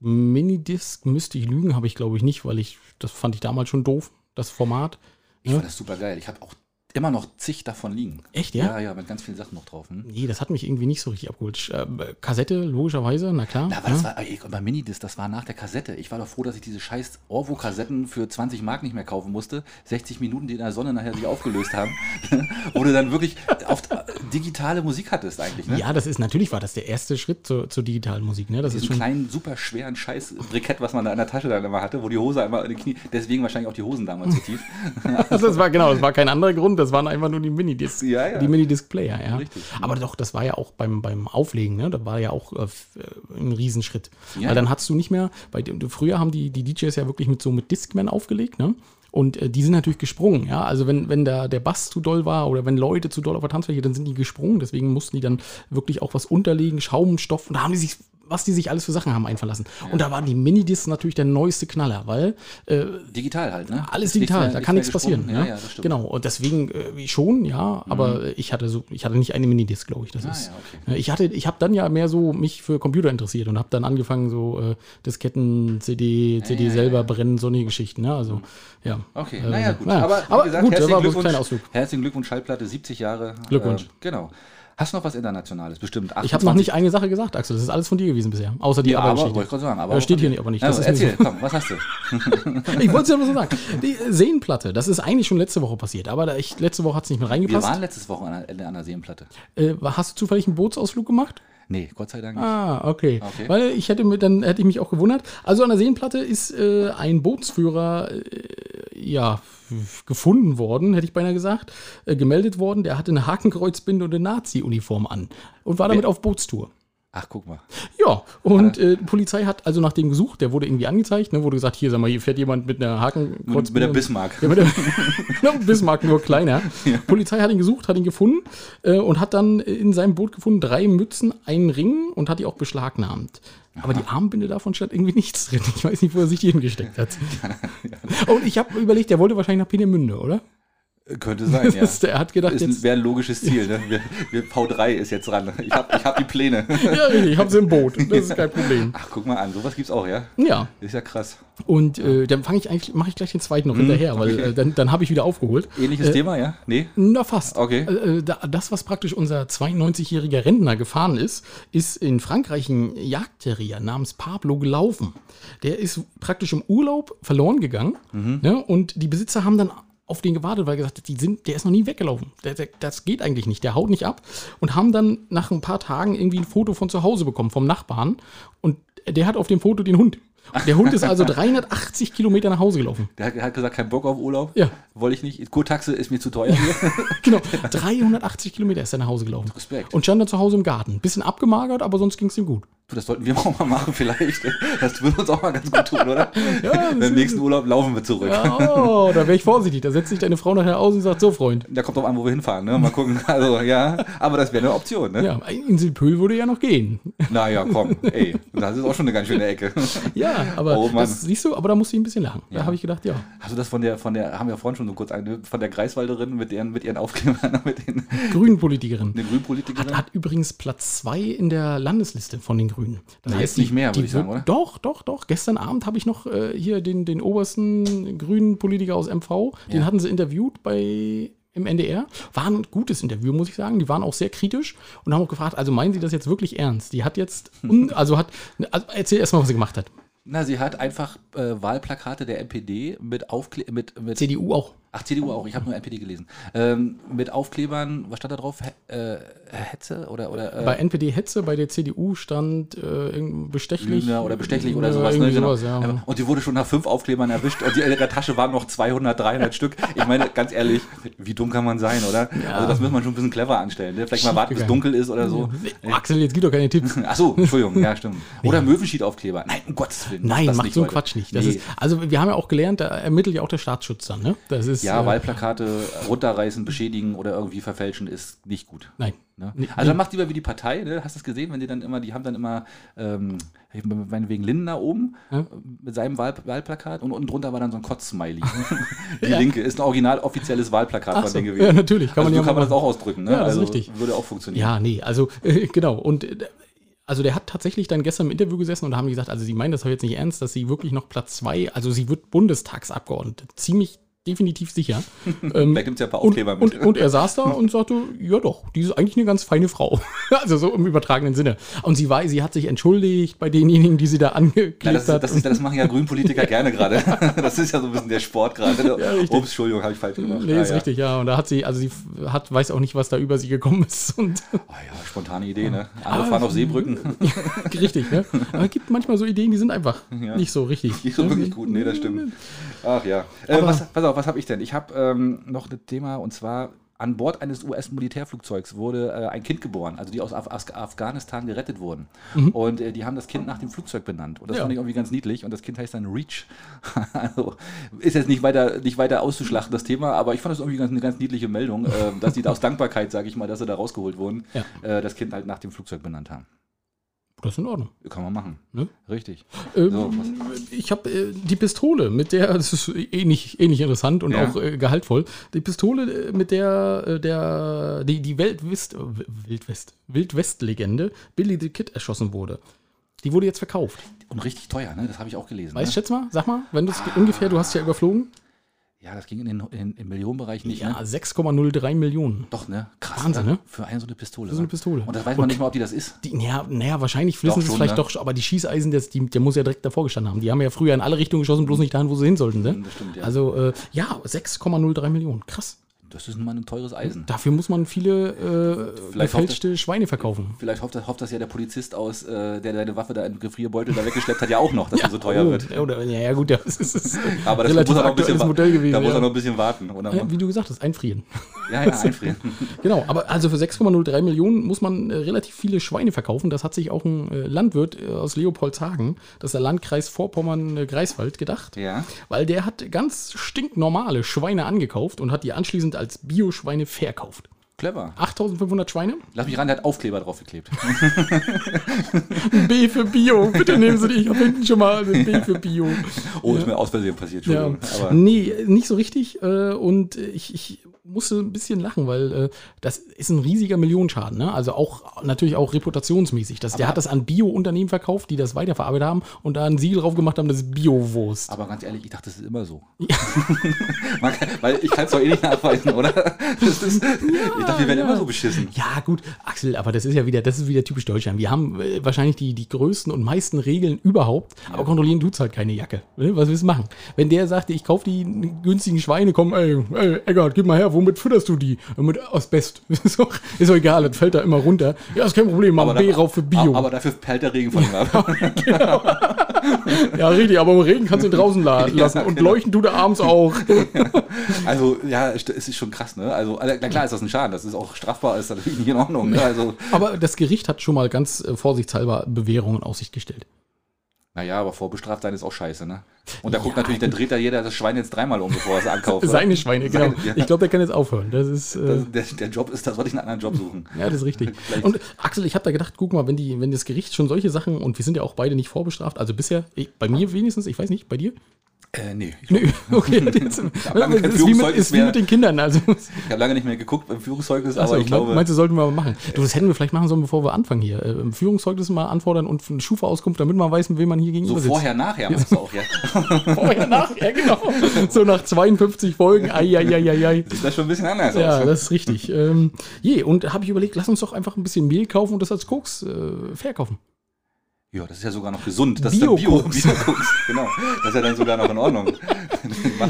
Minidisc müsste ich lügen, habe ich glaube ich nicht, weil das fand ich damals schon doof, das Format. Ich fand das super geil. Ich habe auch immer noch zig davon liegen. Echt, ja? Ja, mit ganz vielen Sachen noch drauf. Hm? Nee, das hat mich irgendwie nicht so richtig abgeholt. Kassette, logischerweise, na klar. Na, aber bei Minidisc, das war nach der Kassette. Ich war doch froh, dass ich diese scheiß Orvo-Kassetten für 20 Mark nicht mehr kaufen musste. 60 Minuten, die in der Sonne nachher sich aufgelöst haben. Wo du dann wirklich auf digitale Musik hattest eigentlich, ne? Ja, natürlich war das der erste Schritt zur digitalen Musik, ne? Das ist schon kleinen, super schweren Scheiß-Brikett, was man da in der Tasche dann immer hatte, wo die Hose einmal in den Knie, deswegen wahrscheinlich auch die Hosen damals so tief. Das war kein anderer Grund. Das waren einfach nur die Minidisc, die Minidisc-Player, ja. Richtig. Aber doch, das war ja auch beim Auflegen, ne? Da war ja auch ein Riesenschritt. Ja, weil dann hattest du nicht mehr, früher haben die DJs ja wirklich mit Discman aufgelegt, ne? Und die sind natürlich gesprungen, ja. Also wenn der Bass zu doll war oder wenn Leute zu doll auf der Tanzfläche, dann sind die gesprungen. Deswegen mussten die dann wirklich auch was unterlegen, Schaum, Stoff. Und da haben die sich, was die sich alles für Sachen haben einfallen lassen. Ja. Und da waren die Minidiscs natürlich der neueste Knaller, weil... digital halt, ne? Alles digital, da kann nichts passieren. Ja, ja, das stimmt. Genau, und deswegen schon, ja, aber ich hatte nicht eine Minidisc, glaube ich. Das ist, ja, okay. Ich habe dann ja mehr so mich für Computer interessiert und habe dann angefangen, so Disketten, CD selber brennen, so eine Geschichten, ne? Also, ja. Okay, naja, gut. Naja. Aber wie gesagt, gut, herzlichen Glückwunsch. Herzlichen Glückwunsch, Schallplatte, 70 Jahre. Glückwunsch. Genau. Hast du noch was Internationales? Bestimmt. 28. Ich habe noch nicht eine Sache gesagt, Axel. Das ist alles von dir gewesen bisher. Außer die ABBA-Geschichte. Wollte ich gerade sagen. Aber steht hier aber nicht. Also, erzähl, komm, was hast du? Ich wollte es ja nur so sagen. Die Seenplatte, das ist eigentlich schon letzte Woche passiert. Aber letzte Woche hat es nicht mehr reingepasst. Wir waren letztes Wochenende an der Seenplatte. Hast du zufällig einen Bootsausflug gemacht? Nee, Gott sei Dank nicht. Ah, okay. Weil dann hätte ich mich auch gewundert. Also an der Seenplatte ist ein Bootsführer, gefunden worden, hätte ich beinahe gesagt, gemeldet worden. Der hatte eine Hakenkreuzbinde und eine Nazi-Uniform an und war damit auf Bootstour. Ach, guck mal. Ja, und die Polizei hat also nach dem gesucht, der wurde irgendwie angezeigt, ne, wurde gesagt, hier, sag mal, hier fährt jemand mit einer Hakenkreuzbinde. Mit der Bismarck. Ja, Bismarck, nur kleiner. Ja. Polizei hat ihn gesucht, hat ihn gefunden und hat dann in seinem Boot gefunden 3 Mützen, einen Ring und hat die auch beschlagnahmt. Aber die Armbinde davon stand irgendwie nichts drin. Ich weiß nicht, wo er sich die hingesteckt hat. Ja. Und ich habe überlegt, der wollte wahrscheinlich nach Peenemünde, oder? Könnte sein, ja. Er hat gedacht, wäre ein logisches Ziel. Ne? V3 ist jetzt ran. Ich hab die Pläne. Ja, richtig. Ich habe sie im Boot. Das ist kein Problem. Ach, guck mal an. Sowas gibt's auch, ja? Ja. Ist ja krass. Und dann mache ich gleich den zweiten noch hinterher, weil dann habe ich wieder aufgeholt. Ähnliches Thema, ja? Nee? Na, fast. Okay. Das, was praktisch unser 92-jähriger Rentner gefahren ist in Frankreich ein Jagdterrier namens Pablo gelaufen. Der ist praktisch im Urlaub verloren gegangen. Ne? Und die Besitzer haben dann auf den gewartet, weil gesagt, der ist noch nie weggelaufen. Das geht eigentlich nicht. Der haut nicht ab. Und haben dann nach ein paar Tagen irgendwie ein Foto von zu Hause bekommen, vom Nachbarn. Und der hat auf dem Foto den Hund. Und der Hund ist also 380 Kilometer nach Hause gelaufen. Der hat gesagt, kein Bock auf Urlaub. Ja. Wollte ich nicht. Kurtaxe ist mir zu teuer hier. Genau. 380 Kilometer ist er nach Hause gelaufen. Respekt. Und stand dann zu Hause im Garten. Bisschen abgemagert, aber sonst ging es ihm gut. Das sollten wir auch mal machen, vielleicht. Das würde uns auch mal ganz gut tun, oder? Ja, beim nächsten Urlaub laufen wir zurück. Ja, da wäre ich vorsichtig. Da setzt sich deine Frau nachher aus und sagt, so, Freund. Da kommt drauf an, wo wir hinfahren, ne? Mal gucken. Also, ja. Aber das wäre eine Option, ne? Ja, Insel Pöhl würde ja noch gehen. Naja, komm, ey. Das ist auch schon eine ganz schöne Ecke. Ja, aber das siehst du, aber da musste ich ein bisschen lachen. Ja. Da habe ich gedacht, ja. Hast du das von der, haben wir vorhin schon so kurz eine, von der Greifswalderin mit ihren Aufklebern, mit den Grünenpolitikerin. Eine Grünenpolitikerin. Hat übrigens Platz 2 in der Landesliste von den Grünen. Das heißt nicht mehr, würde ich sagen, oder? Doch. Gestern Abend habe ich noch hier den obersten grünen Politiker aus MV, den hatten sie interviewt im NDR. War ein gutes Interview, muss ich sagen. Die waren auch sehr kritisch und haben auch gefragt, also meinen Sie das jetzt wirklich ernst? Die hat jetzt, erzähl erstmal, was sie gemacht hat. Na, sie hat einfach Wahlplakate der NPD mit CDU auch. Ach, CDU auch. Ich habe nur NPD gelesen. Mit Aufklebern, was stand da drauf? Hetze? Oder bei NPD Hetze, bei der CDU stand bestechlich. Lügner oder bestechlich oder sowas. Ne? Genau. Sowas, ja. Und die wurde schon nach 5 Aufklebern erwischt und in ihrer Tasche waren noch 200, 300 Stück. Ich meine, ganz ehrlich, wie dumm kann man sein, oder? Ja. Also das muss man schon ein bisschen clever anstellen. Ne? Vielleicht mal warten, bis dunkel ist oder so. Ja. Axel, jetzt gibt doch keine Tipps. Ach so, Entschuldigung. Ja, stimmt. Oder Möwenschied-Aufkleber. Nein, um Gottes Willen. Nein, macht so einen Quatsch nicht. Das ist, also wir haben ja auch gelernt, da ermittelt ja auch der Staatsschutz dann, ne? Das ist, Wahlplakate runterreißen, beschädigen oder irgendwie verfälschen ist nicht gut. Nein. Ne? Also dann macht lieber wie die Partei, ne? Hast du das gesehen, wenn die haben dann immer meinetwegen Lindner oben mit seinem Wahlplakat und unten drunter war dann so ein Kotz-Smiley. Die Linke ist ein original offizielles Wahlplakat von denen gewesen. Ja, natürlich. Kann man das auch ausdrücken. Ne? Ja, das ist richtig. Würde auch funktionieren. Ja, nee, also genau. Und also der hat tatsächlich dann gestern im Interview gesessen und haben gesagt, also sie meinen das doch jetzt nicht ernst, dass sie wirklich noch Platz 2, also sie wird Bundestagsabgeordnete. Ziemlich definitiv sicher. Da gibt's ja ein paar Aufkleber mit. Und er saß da und sagte, ja doch, die ist eigentlich eine ganz feine Frau. Also so im übertragenen Sinne. Und sie hat sich entschuldigt bei denjenigen, die sie da angeklebt hat. Das machen ja Grünpolitiker gerne gerade. Das ist ja so ein bisschen der Sport gerade. Ja, Ups, Entschuldigung, habe ich falsch gemacht. Nee, ist richtig, ja. Und da hat sie weiß auch nicht, was da über sie gekommen ist. Und spontane Idee, ne? Andere fahren auf Seebrücken. Richtig, ne? Aber es gibt manchmal so Ideen, die sind einfach nicht so richtig. Nicht so wirklich gut, nee, das stimmt. Ach ja. Pass auf. Was habe ich denn? Ich habe noch ein Thema und zwar An Bord eines US-Militärflugzeugs wurde ein Kind geboren, also die aus Afghanistan gerettet wurden. Mhm. Und die haben das Kind nach dem Flugzeug benannt. Und das fand ich irgendwie ganz niedlich. Und das Kind heißt dann Reach. Also ist jetzt nicht weiter auszuschlachten, das Thema, aber ich fand das irgendwie eine ganz niedliche Meldung, dass die da aus Dankbarkeit, sage ich mal, dass sie da rausgeholt wurden, das Kind halt nach dem Flugzeug benannt haben. Das ist in Ordnung. Kann man machen. Ne? Richtig. Ich habe die Pistole, mit der, das ist ähnlich interessant und auch gehaltvoll, die Pistole, mit der die Wildwest-Legende Billy the Kid erschossen wurde. Die wurde jetzt verkauft. Und richtig teuer, ne? Das habe ich auch gelesen. Weißt du, schätz mal, sag mal, wenn du es ungefähr, du hast ja überflogen. Ja, das ging in den Millionenbereich nicht. Ja, ne? 6,03 Millionen. Doch, ne? Krass. Wahnsinn, ne? Für so eine Pistole. Und das weiß man nicht mal, ob die das ist. Naja, wahrscheinlich wissen sie es vielleicht doch. Aber die Schießeisen, der muss ja direkt davor gestanden haben. Die haben ja früher in alle Richtungen geschossen, bloß nicht dahin, wo sie hin sollten. Ne? Das stimmt, ja. Also, 6,03 Millionen. Krass. Das ist mal ein teures Eisen. Dafür muss man viele gefälschte Schweine verkaufen. Vielleicht hofft das ja der Polizist aus, der seine Waffe da im Gefrierbeutel da weggeschleppt hat, ja auch noch, dass er so teuer wird. Ja, gut, das ist aber das relativ aktuelles Modell gewesen. Da muss er noch ein bisschen warten. Oder? Wie du gesagt hast, einfrieren. Ja, einfrieren. Genau, aber also für 6,03 Millionen muss man relativ viele Schweine verkaufen. Das hat sich auch ein Landwirt aus Leopoldshagen, das ist der Landkreis Vorpommern-Greifswald, gedacht. Ja. Weil der hat ganz stinknormale Schweine angekauft und hat die anschließend als Bio-Schweine verkauft. Clever. 8.500 Schweine. Lass mich ran, der hat Aufkleber draufgeklebt. B für Bio. Bitte nehmen Sie die. Ich habe hinten schon mal ein B für Bio. Oh, ist mir aus Versehen passiert. Ja. Aber nee, nicht so richtig. Und ich musste ein bisschen lachen, weil das ist ein riesiger Millionenschaden. Ne? Also auch natürlich auch reputationsmäßig. Der hat das an Bio-Unternehmen verkauft, die das weiterverarbeitet haben und da ein Siegel drauf gemacht haben, das ist Bio-Wurst. Aber ganz ehrlich, ich dachte, das ist immer so. Ja. Weil ich kann es doch eh nicht nachweisen, oder? Das ist, ich dachte, wir werden immer so beschissen. Ja, gut, Axel, aber das ist wieder typisch Deutschland. Wir haben wahrscheinlich die größten und meisten Regeln überhaupt, aber kontrollieren tut's halt keine Jacke. Was willst du machen? Wenn der sagt, ich kaufe die günstigen Schweine, komm, ey, Eggert, gib mal her, womit fütterst du die? Mit Asbest. Ist doch egal, das fällt da immer runter. Ja, ist kein Problem, mal B rauf für Bio. Aber dafür perlt der Regen von ihm ab. Genau. Ja, richtig, aber im Regen kannst du ihn draußen lassen und leuchten tut er abends auch. Also, ja, es ist schon krass, ne? Also, na klar ist das ein Schaden, das ist auch strafbar, ist natürlich nicht in Ordnung. Ne? Also. Aber das Gericht hat schon mal ganz vorsichtshalber Bewährung in Aussicht gestellt. Naja, aber vorbestraft sein ist auch scheiße, ne? Und da guckt natürlich, dann dreht da jeder das Schwein jetzt dreimal um, bevor er es ankauft. Seine Schweine, genau. Ja. Ich glaube, der kann jetzt aufhören. Das ist, der Job ist, da sollte ich einen anderen Job suchen. Ja, das ist richtig. Und Axel, ich habe da gedacht, guck mal, wenn das Gericht schon solche Sachen, und wir sind ja auch beide nicht vorbestraft, also bisher, bei mir wenigstens, ich weiß nicht, bei dir? Nee. Okay. Ist wie mit den Kindern. Also. Ich habe lange nicht mehr geguckt beim Führungszeugnis, aber ich glaube... Meinst du, sollten wir mal machen? Du, das hätten wir vielleicht machen sollen, bevor wir anfangen hier. Im Führungszeugnis mal anfordern und eine Schufa-Auskunft, damit man weiß, mit wem man hier gegenüber sitzt. So vorher, nachher machst du auch, ja? Vorher, nachher, genau. So nach 52 Folgen, ai. Das ist schon ein bisschen anders aus. Ja, das ist richtig. Und habe ich überlegt, lass uns doch einfach ein bisschen Mehl kaufen und das als Koks verkaufen. Ja, das ist ja sogar noch gesund. Das ist dann Bio-Koks. Genau. Das ist ja dann sogar noch in Ordnung.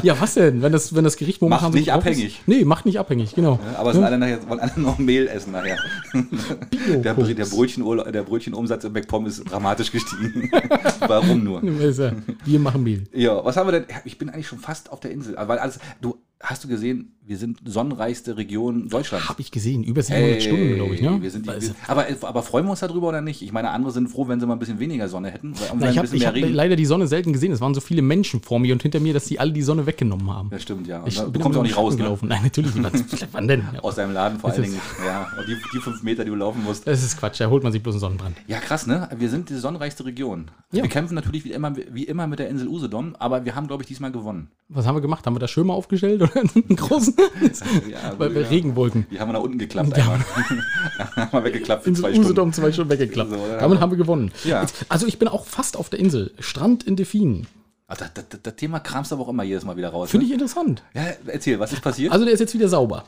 Ja, was denn? Wenn das Gericht momentan macht nicht abhängig. Nee, macht nicht abhängig, genau. Ja, aber wollen alle noch Mehl essen nachher. Der Brötchenumsatz im McPom ist dramatisch gestiegen. Warum nur? Wir machen Mehl. Ja, was haben wir denn? Ich bin eigentlich schon fast auf der Insel. Weil hast du gesehen, wir sind sonnenreichste Region Deutschlands. Habe ich gesehen, über 700 Stunden, glaube ich. Ne? Aber freuen wir uns darüber oder nicht? Ich meine, andere sind froh, wenn sie mal ein bisschen weniger Sonne hätten. Ich habe leider die Sonne selten gesehen. Es waren so viele Menschen vor mir und hinter mir, dass die alle die Sonne weggenommen haben. Das stimmt, ja. Du kommst auch nicht raus, ne? Nein, natürlich nicht. Wann denn? Aus deinem Laden vor allen Dingen. Ja. Und die 5 Meter, die du laufen musst. Das ist Quatsch, da holt man sich bloß einen Sonnenbrand. Ja, krass, ne? Wir sind die sonnenreichste Region. Ja. Wir kämpfen natürlich wie immer mit der Insel Usedom, aber wir haben, glaube ich, diesmal gewonnen. Was haben wir gemacht? Haben wir das Schirme aufgestellt? Oder einen großen? Ja, bei Regenwolken. Die haben wir nach unten geklappt. Ja. Haben wir weggeklappt für 2 Stunden. Usedom 2 Stunden weggeklappt. Damit haben wir gewonnen. Ja. Also ich bin auch fast auf der Insel. Strand in Delfinen. Das Thema kramst aber auch immer jedes Mal wieder raus. Finde ich interessant. Ja, erzähl, was ist passiert? Also der ist jetzt wieder sauber.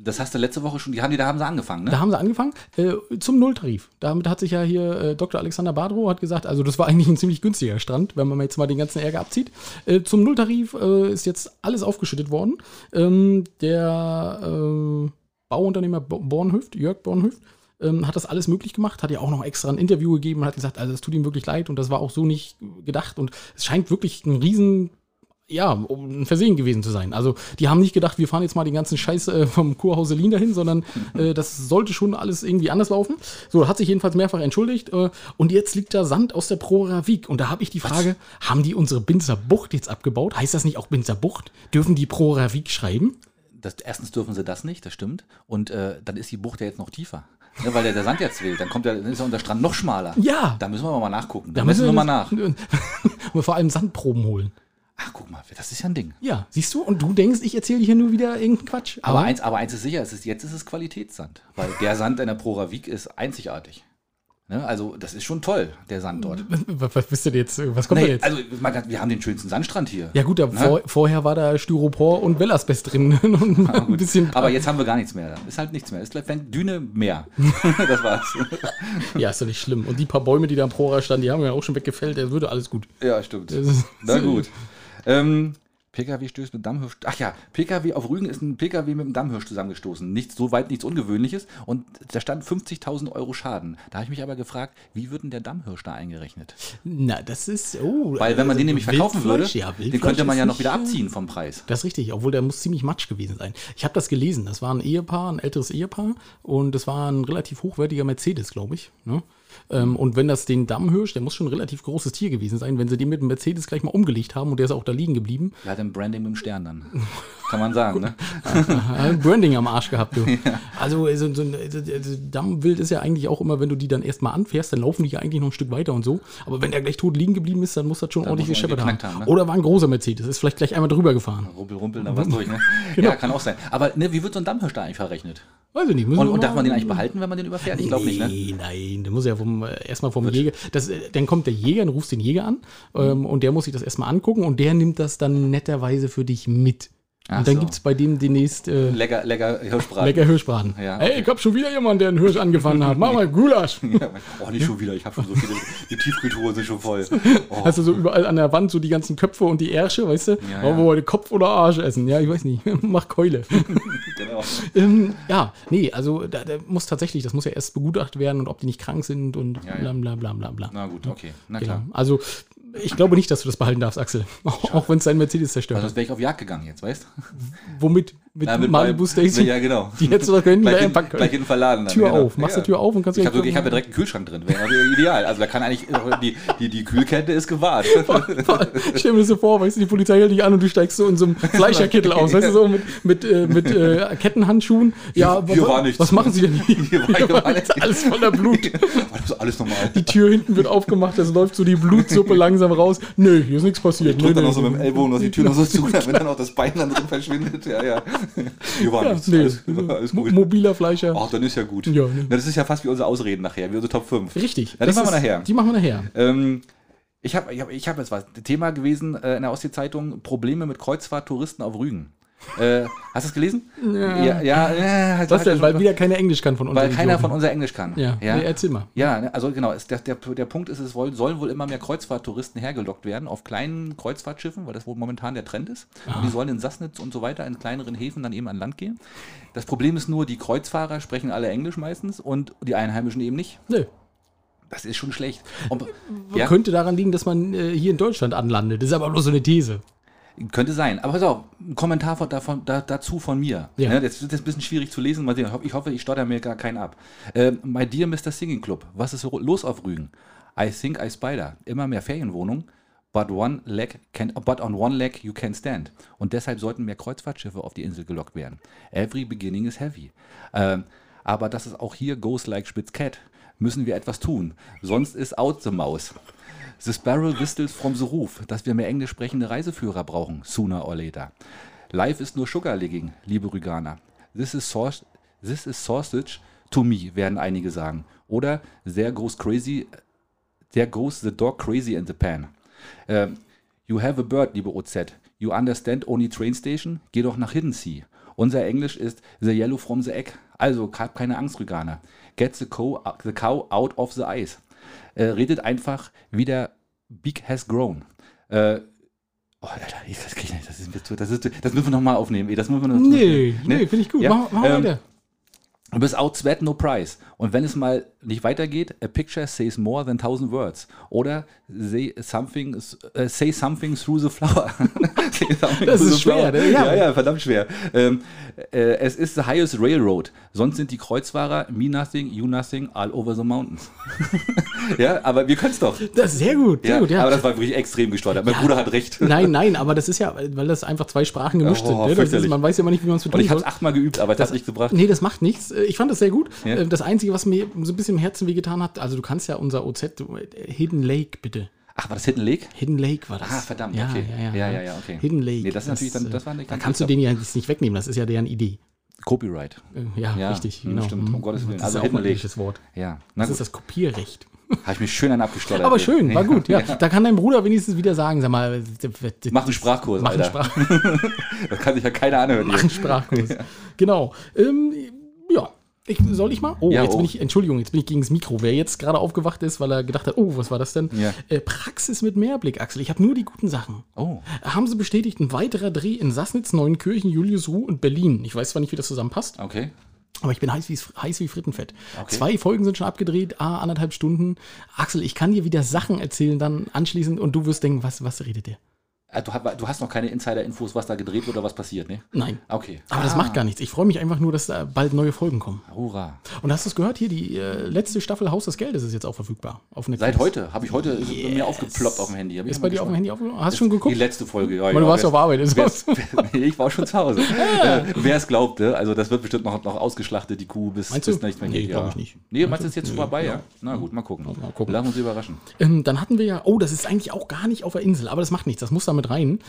Das hast du letzte Woche schon, da haben sie angefangen, ne? Da haben sie angefangen, zum Nulltarif. Damit hat sich ja hier Dr. Alexander Badrow hat gesagt, also das war eigentlich ein ziemlich günstiger Strand, wenn man jetzt mal den ganzen Ärger abzieht. Zum Nulltarif ist jetzt alles aufgeschüttet worden. Der Bauunternehmer Bornhöft, Jörg Bornhöft, hat das alles möglich gemacht, hat ja auch noch extra ein Interview gegeben und hat gesagt, also es tut ihm wirklich leid und das war auch so nicht gedacht und es scheint wirklich ein riesen ja, um ein Versehen gewesen zu sein. Also die haben nicht gedacht, wir fahren jetzt mal den ganzen Scheiß vom Kurhauselin dahin, sondern das sollte schon alles irgendwie anders laufen. So, hat sich jedenfalls mehrfach entschuldigt. Und jetzt liegt da Sand aus der Prora Wieg. Und da habe ich die Frage, haben die unsere Binzer Bucht jetzt abgebaut? Heißt das nicht auch Binzer Bucht? Dürfen die Prora Wieg schreiben? Erstens dürfen sie das nicht, das stimmt. Und dann ist die Bucht ja jetzt noch tiefer. Ja, weil der Sand jetzt fehlt, dann ist ja unser Strand noch schmaler. Ja. Da müssen wir mal nachgucken. Da müssen wir mal nach. Und vor allem Sandproben holen. Ach, guck mal, das ist ja ein Ding. Ja, siehst du? Und du denkst, ich erzähle hier nur wieder irgendeinen Quatsch. Aber eins ist sicher, jetzt ist es Qualitätssand. Weil der Sand in der Prora Wieg ist einzigartig. Ne? Also, das ist schon toll, der Sand dort. Was bist du denn jetzt? Was kommt da jetzt? Also, wir haben den schönsten Sandstrand hier. Ja gut, vorher war da Styropor und Wellasbest drin. Und ein bisschen aber jetzt haben wir gar nichts mehr. Ist halt nichts mehr. Ist Düne mehr. Das war's. Ja, ist doch nicht schlimm. Und die paar Bäume, die da am Prora standen, die haben wir auch schon weggefällt. Das würde alles gut. Ja, stimmt. Na gut. PKW stößt mit Dammhirsch. Ach ja, PKW auf Rügen ist ein PKW mit einem Dammhirsch zusammengestoßen. Nichts Ungewöhnliches. Und da stand 50.000 Euro Schaden. Da habe ich mich aber gefragt, wie wird denn der Dammhirsch da eingerechnet? Na, das ist. Oh, weil, wenn man den nämlich verkaufen würde, den könnte man ja noch wieder abziehen vom Preis. Das ist richtig, obwohl der muss ziemlich matsch gewesen sein. Ich habe das gelesen. Das war ein älteres Ehepaar. Und das war ein relativ hochwertiger Mercedes, glaube ich. Ne? Und wenn das den Dammhirsch, der muss schon ein relativ großes Tier gewesen sein, wenn sie den mit dem Mercedes gleich mal umgelegt haben und der ist auch da liegen geblieben. Ja, dann Branding mit dem Stern dann. Kann man sagen, ne? Branding am Arsch gehabt, du. Ja. Also so ein Dammwild ist ja eigentlich auch immer, wenn du die dann erstmal anfährst, dann laufen die ja eigentlich noch ein Stück weiter und so. Aber wenn der gleich tot liegen geblieben ist, dann muss das schon ordentlich gescheppert haben. Ne? Oder war ein großer Mercedes, ist vielleicht gleich einmal drüber gefahren. Rumpel, rumpel, dann war's durch, ne? Genau. Ja, kann auch sein. Aber ne, wie wird so ein Dammhirsch da eigentlich verrechnet? Weiß ich nicht. Und darf man den eigentlich behalten, wenn man den überfährt? Ich glaube nicht, ne? Nein, der muss ja erstmal vom Jäger. Dann kommt der Jäger und ruft den Jäger an und der muss sich das erstmal angucken und der nimmt das dann netterweise für dich mit. Ach und dann gibt es bei dem demnächst lecker Hirschbraten. Lecker Hirschbraten. Ja, okay. Hey, ich hab schon wieder jemanden, der einen Hirsch angefangen hat. Mach mal Gulasch. Ja, nicht schon wieder. Ich hab schon so viele. Die Tiefkulturen sind schon voll. Oh. Hast du so überall an der Wand so die ganzen Köpfe und die Ärsche, weißt du? Ja, wollen wir heute Kopf oder Arsch essen? Ja, ich weiß nicht. Mach Keule. Genau. Da muss tatsächlich, das muss ja erst begutachtet werden und ob die nicht krank sind und bla bla bla. Na gut, okay. Na klar. Genau. Also, ich glaube nicht, dass du das behalten darfst, Axel. Auch wenn es dein Mercedes zerstört. Also, sonst wäre ich auf Jagd gegangen jetzt, weißt du? Womit? Mit Malibu-Steaks? Ja, genau. Die hättest du doch hinten einpacken können. Gleich hinten verladen. Dann, machst du die Tür auf und kannst... Ich habe ja direkt einen Kühlschrank drin. Wäre ideal. Also, da kann eigentlich... Die Kühlkette ist gewahrt. Stell mir das so vor, weißt du, die Polizei hält dich an und du steigst so in so einem Fleischerkittel aus, weißt du, so mit Kettenhandschuhen. Ja, hier war nichts. Was machen sie denn hier? Hier war nichts. Alles voller Blut. Das ist alles normal. Die Tür hinten wird aufgemacht, es läuft so die Blutsuppe langsam raus. Nö, hier ist nichts passiert. Und dann noch so mit dem Ellbogen aus die Tür noch so zu, wenn dann auch das Bein dann drin verschwindet. Ja, ja. Hier war nichts. Alles gut. Mobiler Fleischer. Ach, dann ist ja gut. Ja, ne. Das ist ja fast wie unsere Ausreden nachher, wie unsere Top 5. Richtig. Ja, die machen wir nachher. Ich hab jetzt was. Thema gewesen in der Ostsee-Zeitung: Probleme mit Kreuzfahrttouristen auf Rügen. Hast du es gelesen? Ja. Was denn? Weil wieder keiner Englisch kann von uns. Weil keiner von uns Englisch kann. Ja. Nee, erzähl mal. Ja, also genau. Der Punkt ist, sollen wohl immer mehr Kreuzfahrttouristen hergelockt werden auf kleinen Kreuzfahrtschiffen, weil das wohl momentan der Trend ist. Ah. Und die sollen in Sassnitz und so weiter in kleineren Häfen dann eben an Land gehen. Das Problem ist nur, die Kreuzfahrer sprechen alle Englisch meistens und die Einheimischen eben nicht. Nö. Das ist schon schlecht. Könnte daran liegen, dass man hier in Deutschland anlandet. Das ist aber bloß so eine These. Könnte sein. Aber pass auf, ein Kommentar dazu von mir. Ja. Das ist ein bisschen schwierig zu lesen. Mal sehen. Ich hoffe, ich stotter mir gar keinen ab. My dear Mr. Singing Club, was ist los auf Rügen? I think I spider. Immer mehr Ferienwohnungen. But on one leg you can stand. Und deshalb sollten mehr Kreuzfahrtschiffe auf die Insel gelockt werden. Every beginning is heavy. Aber das ist auch hier goes like Spitzcat. Müssen wir etwas tun. Sonst ist out the mouse. The Sparrow whistles from the roof, dass wir mehr englisch sprechende Reiseführer brauchen, sooner or later. Life is nur Sugarlegging, liebe Rüganer. This is sausage to me, werden einige sagen. Oder there goes the dog crazy in the pan. You have a bird, liebe OZ. You understand only train station? Geh doch nach Hiddensee. Unser Englisch ist the yellow from the egg. Also, hab keine Angst, Rüganer. Get the cow out of the ice. Redet einfach, wie der Beak has grown. Das müssen wir nochmal aufnehmen. Das müssen wir noch. Nee, finde ich gut. Ja? Machen wir weiter. Du bist out sweat, no price. Und wenn es mal nicht weitergeht, a picture says more than 1,000 words. Oder say something through the flower. Das ist schwer, ne? Ja, verdammt schwer. Es ist the highest railroad. Sonst sind die Kreuzfahrer me nothing, you nothing, all over the mountains. Ja, aber wir können es doch. Das ist sehr gut, ja. Aber das war wirklich extrem gesteuert. Mein Bruder hat recht. Nein, aber das ist ja, weil das einfach zwei Sprachen gemischt sind. Ne? Das ist, man weiß ja immer nicht, wie man es zu tun hat. Ich habe es 8-mal geübt, aber das hat nicht gebracht. Nee, das macht nichts. Ich fand das sehr gut. Ja. Das Einzige, was mir so ein bisschen im Herzen wehgetan hat, also du kannst ja unser OZ, Hidden Lake, bitte. Ach, war das Hidden Lake? Hidden Lake war das. Ah, verdammt, ja, okay. Ja, okay. Hidden Lake. Nee, das ist natürlich dann, das war nicht. Da kannst du den ja nicht wegnehmen, das ist ja deren Idee. Copyright. Ja, richtig, genau. Stimmt, um Gottes Willen. Das ist auch ein englisches Wort. Ja. Das ist das Kopierrecht. Habe ich mich schön an abgestottert. Aber schön, war gut, ja. Da kann dein Bruder wenigstens wieder sagen, sag mal. Mach einen Sprachkurs, Alter. Das kann sich ja keiner anhören. Mach einen Sprachkurs. Genau. Ja. Soll ich mal? Oh, ja, jetzt bin ich, Entschuldigung, jetzt bin ich gegen das Mikro. Wer jetzt gerade aufgewacht ist, weil er gedacht hat, oh, was war das denn? Ja. Praxis mit Mehrblick, Axel. Ich habe nur die guten Sachen. Oh. Haben sie bestätigt, ein weiterer Dreh in Sassnitz, Neunkirchen, Julius-Ruh und Berlin. Ich weiß zwar nicht, wie das zusammenpasst. Okay. Aber ich bin heiß wie Frittenfett. Okay. 2 Folgen sind schon abgedreht, 1,5 Stunden. Axel, ich kann dir wieder Sachen erzählen dann anschließend und du wirst denken, was redet der? Du hast noch keine Insider-Infos, was da gedreht wird oder was passiert, ne? Nein. Okay. Aber das macht gar nichts. Ich freue mich einfach nur, dass da bald neue Folgen kommen. Hurra. Und hast du es gehört? Hier, die letzte Staffel Haus des Geldes ist jetzt auch verfügbar. Auf Netflix. Seit heute. Habe ich heute bei mir aufgeploppt auf dem Handy. Ist bei dir auf dem Handy aufgeploppt? Hast du schon geguckt? Die letzte Folge, ja. Du warst ja auf Arbeit. Ich war schon zu Hause. Wer es glaubte, also das wird bestimmt noch ausgeschlachtet, die Kuh, bis nichts mehr geht. Nee, glaube ich nicht. Nee, meinst du, ist jetzt schon vorbei? Ja. Na gut, mal gucken. Lass uns überraschen. Dann hatten wir ja, oh, das ist eigentlich auch gar nicht auf der Insel, aber das macht nichts. Das muss damit rein.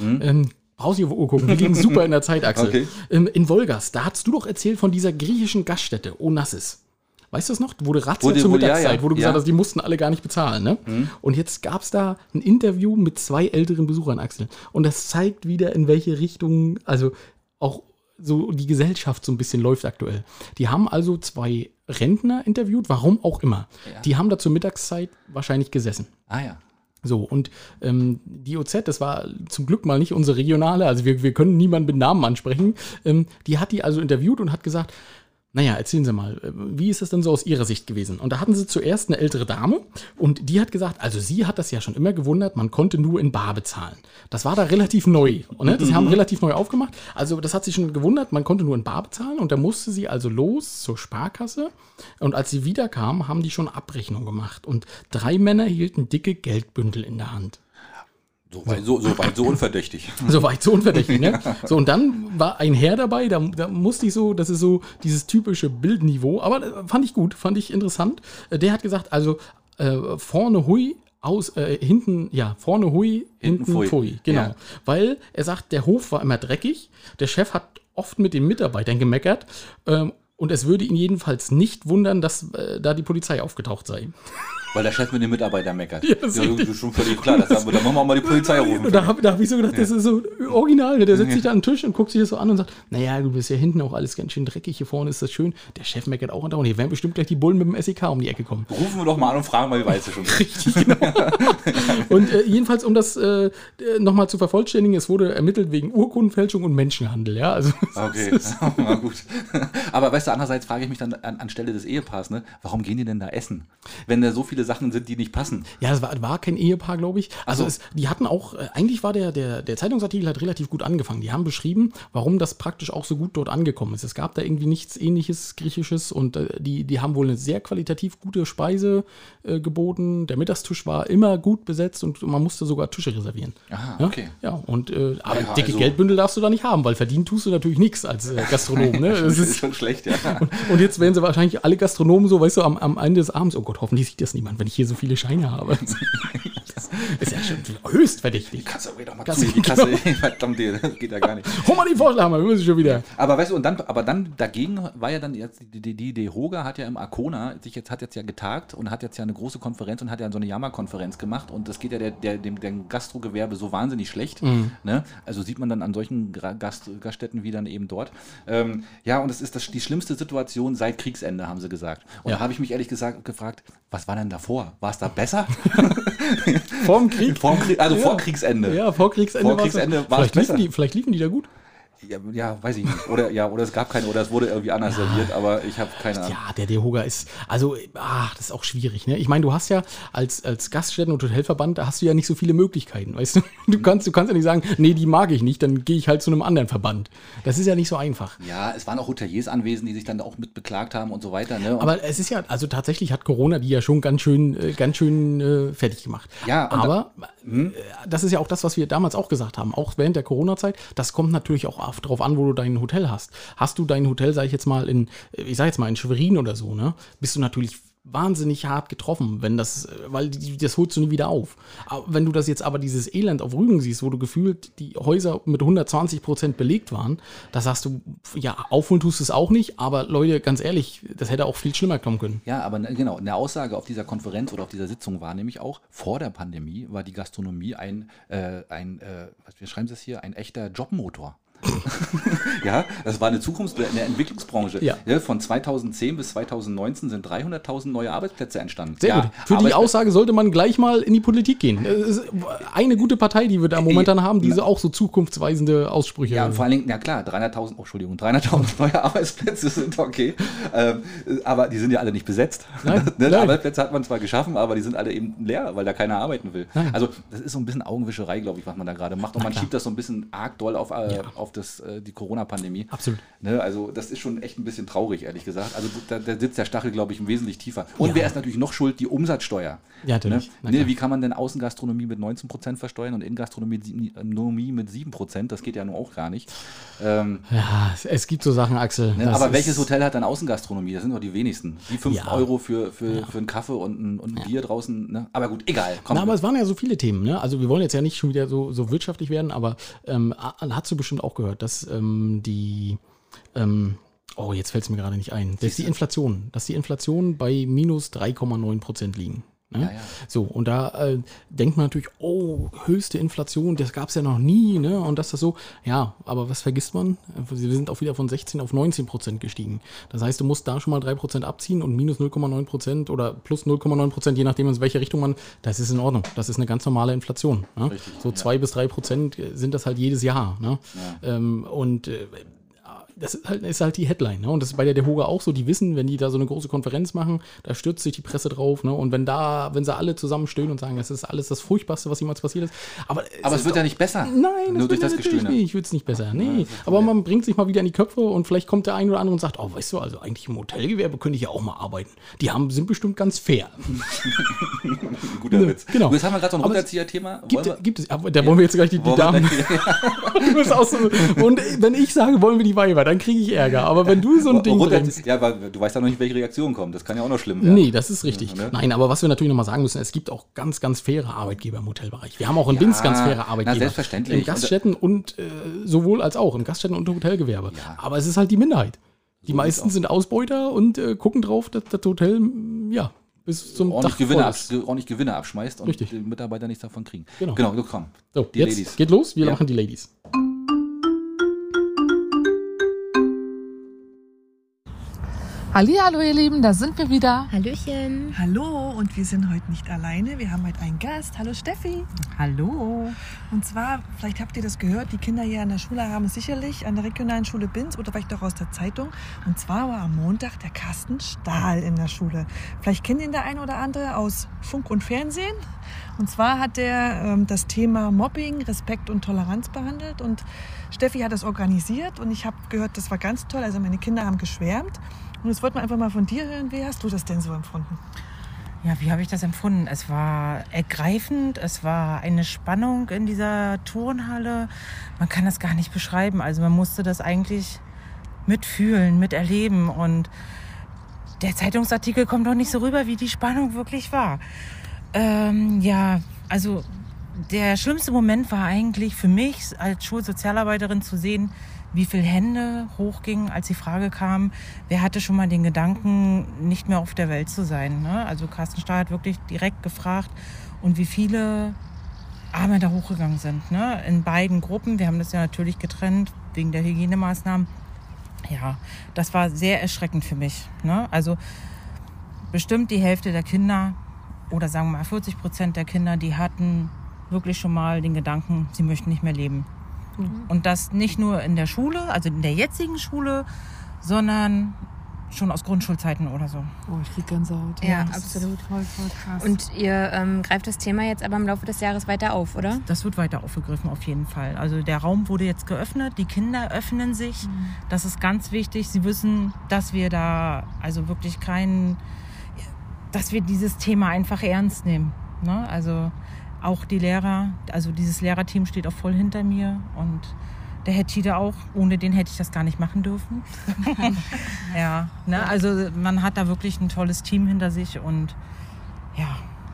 Brauchst du auf Uhr gucken. Die liegen super in der Zeit, Axel. Okay. In Wolgast, da hast du doch erzählt von dieser griechischen Gaststätte, Onassis. Weißt du das noch? Wurde Razzia zur Mittagszeit, wo du gesagt hast, die mussten alle gar nicht bezahlen. Ne? Mhm. Und jetzt gab es da ein Interview mit 2 älteren Besuchern, Axel. Und das zeigt wieder, in welche Richtung, also auch so die Gesellschaft so ein bisschen läuft aktuell. Die haben also 2 Rentner interviewt, warum auch immer. Ja. Die haben da zur Mittagszeit wahrscheinlich gesessen. Ah ja. So, und die OZ, das war zum Glück mal nicht unsere regionale, also wir können niemanden mit Namen ansprechen, die hat die also interviewt und hat gesagt, naja, erzählen Sie mal, wie ist das denn so aus Ihrer Sicht gewesen? Und da hatten sie zuerst eine ältere Dame und die hat gesagt, also sie hat das ja schon immer gewundert, man konnte nur in bar bezahlen. Das war da relativ neu, ne? Das haben relativ neu aufgemacht, also das hat sie schon gewundert, man konnte nur in bar bezahlen und da musste sie also los zur Sparkasse und als sie wiederkam, haben die schon Abrechnung gemacht und 3 Männer hielten dicke Geldbündel in der Hand. So weit, so unverdächtig. So weit, so unverdächtig, ne? Ja. So, und dann war ein Herr dabei, da musste ich so, das ist so dieses typische Bildniveau, aber fand ich gut, fand ich interessant. Der hat gesagt, also vorne hui, vorne hui, hinten pfui, genau. Ja. Weil er sagt, der Hof war immer dreckig, der Chef hat oft mit den Mitarbeitern gemeckert, und es würde ihn jedenfalls nicht wundern, dass da die Polizei aufgetaucht sei. Weil der Chef mit den Mitarbeitern meckert. Ja, das ist schon völlig klar. Da machen wir auch mal die Polizei rufen. Und da hab ich so gedacht, das ist so original. Der setzt sich da an den Tisch und guckt sich das so an und sagt, naja, du bist ja hinten auch alles ganz schön dreckig. Hier vorne ist das schön. Der Chef meckert auch und hier werden bestimmt gleich die Bullen mit dem SEK um die Ecke kommen. Rufen wir doch mal an und fragen mal, wie weißt du schon. Richtig, genau. Und jedenfalls, um das nochmal zu vervollständigen, es wurde ermittelt wegen Urkundenfälschung und Menschenhandel. Ja, also, okay, na gut. Aber weißt du, andererseits frage ich mich dann anstelle des Ehepaars, ne, warum gehen die denn da essen? Wenn da so viele Sachen sind, die nicht passen. Ja, das war kein Ehepaar, glaube ich. Also die hatten auch, eigentlich war der Zeitungsartikel hat relativ gut angefangen. Die haben beschrieben, warum das praktisch auch so gut dort angekommen ist. Es gab da irgendwie nichts Ähnliches, Griechisches und die haben wohl eine sehr qualitativ gute Speise geboten. Der Mittagstisch war immer gut besetzt und man musste sogar Tische reservieren. Aha, okay. Ja, und aber ja, dicke Geldbündel darfst du da nicht haben, weil verdient tust du natürlich nichts als Gastronom. Ne? Das ist schon schlecht, ja. Und jetzt werden sie wahrscheinlich alle Gastronomen so, weißt du, am Ende des Abends, oh Gott, hoffentlich sieht das niemand, wenn ich hier so viele Scheine habe. Das ist ja schon höchst verdächtig. Kannst du doch mal die Kasse, verdammt, das geht ja gar nicht. Hol mal die Vorschlaghammer, wir müssen schon wieder. Aber weißt du, aber dann dagegen war ja dann jetzt, die DEHOGA hat ja im Arcona, hat jetzt ja getagt und hat jetzt ja eine große Konferenz und hat ja so eine Jammerkonferenz gemacht und das geht ja dem Gastrogewerbe so wahnsinnig schlecht. Mhm. Ne? Also sieht man dann an solchen Gaststätten wie dann eben dort. Ja, und es ist die schlimmste Situation seit Kriegsende, haben sie gesagt. Und da habe ich mich ehrlich gesagt gefragt, was war denn davor? War es da besser? Vorm Krieg? Vor Kriegsende. Ja, vor Kriegsende war es besser. Vielleicht liefen die da gut. Ja, weiß ich nicht. Oder, ja, oder es gab keine, oder es wurde irgendwie anders serviert, aber ich habe keine Ahnung. Ja, der DEHOGA ist, also, das ist auch schwierig. Ne? Ich meine, du hast ja als Gaststätten- und Hotelverband, da hast du ja nicht so viele Möglichkeiten, weißt du? Du kannst ja nicht sagen, nee, die mag ich nicht, dann gehe ich halt zu einem anderen Verband. Das ist ja nicht so einfach. Ja, es waren auch Hoteliers anwesend, die sich dann auch mit beklagt haben und so weiter. Ne? Und aber es ist ja, also tatsächlich hat Corona die ja schon ganz schön fertig gemacht. Ja, aber das ist ja auch das, was wir damals auch gesagt haben, auch während der Corona-Zeit, das kommt natürlich auch drauf an, wo du dein Hotel hast. Hast du dein Hotel, sag ich jetzt mal in Schwerin oder so, ne, bist du natürlich wahnsinnig hart getroffen, weil das holst du nie wieder auf. Aber wenn du das jetzt aber dieses Elend auf Rügen siehst, wo du gefühlt die Häuser mit 120% belegt waren, da sagst du, ja, aufholen tust du es auch nicht, aber Leute, ganz ehrlich, das hätte auch viel schlimmer kommen können. Ja, aber genau, eine Aussage auf dieser Konferenz oder auf dieser Sitzung war nämlich auch, vor der Pandemie war die Gastronomie wir schreiben das hier, ein echter Jobmotor. Ja, das war eine Entwicklungsbranche. Ja. Ja, von 2010 bis 2019 sind 300.000 neue Arbeitsplätze entstanden. Sehr gut. Für die Aussage sollte man gleich mal in die Politik gehen. Eine gute Partei, die wir da momentan haben, diese auch so zukunftsweisende Aussprüche. Ja, und vor allen Dingen, na klar, 300.000 neue Arbeitsplätze sind okay. Aber die sind ja alle nicht besetzt. Nein, die Arbeitsplätze hat man zwar geschaffen, aber die sind alle eben leer, weil da keiner arbeiten will. Nein. Also das ist so ein bisschen Augenwischerei, glaube ich, was man da gerade macht. Und man schiebt das so ein bisschen arg doll auf die Corona-Pandemie. Absolut. Ne, also das ist schon echt ein bisschen traurig, ehrlich gesagt. Also da sitzt der Stachel, glaube ich, wesentlich tiefer. Und wer ist natürlich noch schuld? Die Umsatzsteuer. Ja, natürlich. Ne? Ne, wie kann man denn Außengastronomie mit 19% versteuern und Innengastronomie mit 7%? Das geht ja nun auch gar nicht. Es gibt so Sachen, Axel. Ne, aber welches Hotel hat dann Außengastronomie? Das sind doch die wenigsten. Die 5 Euro für einen Kaffee und ein Bier draußen. Ne? Aber gut, egal. Aber es waren ja so viele Themen. Ne? Also wir wollen jetzt ja nicht schon wieder so wirtschaftlich werden, aber hast du bestimmt auch gehört, dass jetzt fällt es mir gerade nicht ein, dass die Inflation bei minus 3,9% liegen. Ne? Ja. So, und da denkt man natürlich, höchste Inflation, das gab es ja noch nie, ne? Und das so. Ja, aber was vergisst man? Wir sind auch wieder von 16 auf 19% gestiegen. Das heißt, du musst da schon mal 3% abziehen und minus 0,9% oder plus 0,9%, je nachdem, in welche Richtung man, das ist in Ordnung. Das ist eine ganz normale Inflation. Ne? Richtig, so 2 bis 3% sind das halt jedes Jahr. Ne? Ja. Das ist halt die Headline. Ne? Und das ist bei der DEHOGA auch so. Die wissen, wenn die da so eine große Konferenz machen, da stürzt sich die Presse drauf. Ne? Und wenn sie alle zusammenstehen und sagen, das ist alles das Furchtbarste, was jemals passiert ist. Aber es wird ja nicht besser. Nein, nur durch das Gestöhne. Ich würde es nicht besser. Nee. Ja, aber man bringt sich mal wieder in die Köpfe und vielleicht kommt der eine oder andere und sagt, weißt du, also eigentlich im Hotelgewerbe könnte ich ja auch mal arbeiten. Die sind bestimmt ganz fair. Guter Witz. Genau. Jetzt haben wir gerade so ein Runterzieher-Thema. Wollen wir jetzt gleich die Damen. Und wenn ich sage, wollen wir die Weiber, dann kriege ich Ärger. Aber wenn du so ein Ding bringst... Ja, aber du weißt ja noch nicht, welche Reaktionen kommen. Das kann ja auch noch schlimm werden. Nee, das ist richtig. Ja, ne? Nein, aber was wir natürlich nochmal sagen müssen, es gibt auch ganz, ganz faire Arbeitgeber im Hotelbereich. Wir haben auch in Binz ganz faire Arbeitgeber. Na, selbstverständlich. In Gaststätten und sowohl als auch in Gaststätten und Hotelgewerbe. Ja. Aber es ist halt die Minderheit. Die meisten sind Ausbeuter und gucken drauf, dass das Hotel, bis zum Dach ordentlich Gewinne abschmeißt und richtig. Die Mitarbeiter nichts davon kriegen. Genau, komm. So, die jetzt Ladies. Geht los, wir machen die Ladies. Hallihallo ihr Lieben, da sind wir wieder. Hallöchen. Hallo, und wir sind heute nicht alleine, wir haben heute einen Gast. Hallo Steffi. Hallo. Und zwar, vielleicht habt ihr das gehört, die Kinder hier an der Schule haben es sicherlich, an der regionalen Schule Binz oder vielleicht auch aus der Zeitung. Und zwar war am Montag der Carsten Stahl in der Schule. Vielleicht kennt ihn der eine oder andere aus Funk und Fernsehen. Und zwar hat er das Thema Mobbing, Respekt und Toleranz behandelt. Und Steffi hat das organisiert und ich habe gehört, das war ganz toll. Also meine Kinder haben geschwärmt. Und jetzt wollten wir einfach mal von dir hören, wie hast du das denn so empfunden? Ja, wie habe ich das empfunden? Es war ergreifend, es war eine Spannung in dieser Turnhalle. Man kann das gar nicht beschreiben. Also man musste das eigentlich mitfühlen, miterleben. Und der Zeitungsartikel kommt doch nicht so rüber, wie die Spannung wirklich war. Also der schlimmste Moment war eigentlich für mich als Schulsozialarbeiterin zu sehen, wie viele Hände hochgingen, als die Frage kam, wer hatte schon mal den Gedanken, nicht mehr auf der Welt zu sein. Ne? Also Carsten Stahl hat wirklich direkt gefragt, und wie viele Arme da hochgegangen sind. Ne? In beiden Gruppen, wir haben das ja natürlich getrennt wegen der Hygienemaßnahmen. Ja, das war sehr erschreckend für mich. Ne? Also bestimmt die Hälfte der Kinder oder sagen wir mal 40% der Kinder, die hatten wirklich schon mal den Gedanken, sie möchten nicht mehr leben. Mhm. Und das nicht nur in der Schule, also in der jetzigen Schule, sondern schon aus Grundschulzeiten oder so. Oh, ich krieg Gänsehaut. Ja, absolut. Voll krass. Und ihr greift das Thema jetzt aber im Laufe des Jahres weiter auf, oder? Das wird weiter aufgegriffen, auf jeden Fall. Also der Raum wurde jetzt geöffnet, die Kinder öffnen sich. Mhm. Das ist ganz wichtig. Sie wissen, dass wir da also wirklich dass wir dieses Thema einfach ernst nehmen. Ne? Also auch die Lehrer, also dieses Lehrerteam steht auch voll hinter mir und der Herr Tiede auch, ohne den hätte ich das gar nicht machen dürfen. Ja, ne? Also man hat da wirklich ein tolles Team hinter sich und ja,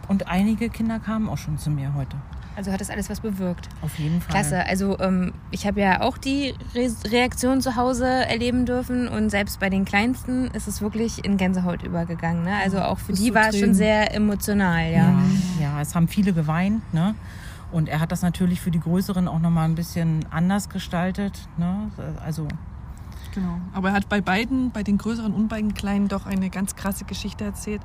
und einige Kinder kamen auch schon zu mir heute. Also hat das alles was bewirkt? Auf jeden Fall. Klasse, also ich habe ja auch die Reaktion zu Hause erleben dürfen und selbst bei den Kleinsten ist es wirklich in Gänsehaut übergegangen. Ne? Also auch für die war es schon sehr emotional. Ja. Ja, es haben viele geweint, ne? Und er hat das natürlich für die Größeren auch nochmal ein bisschen anders gestaltet. Ne? Also genau. Aber er hat bei beiden, bei den Größeren und bei den Kleinen, doch eine ganz krasse Geschichte erzählt,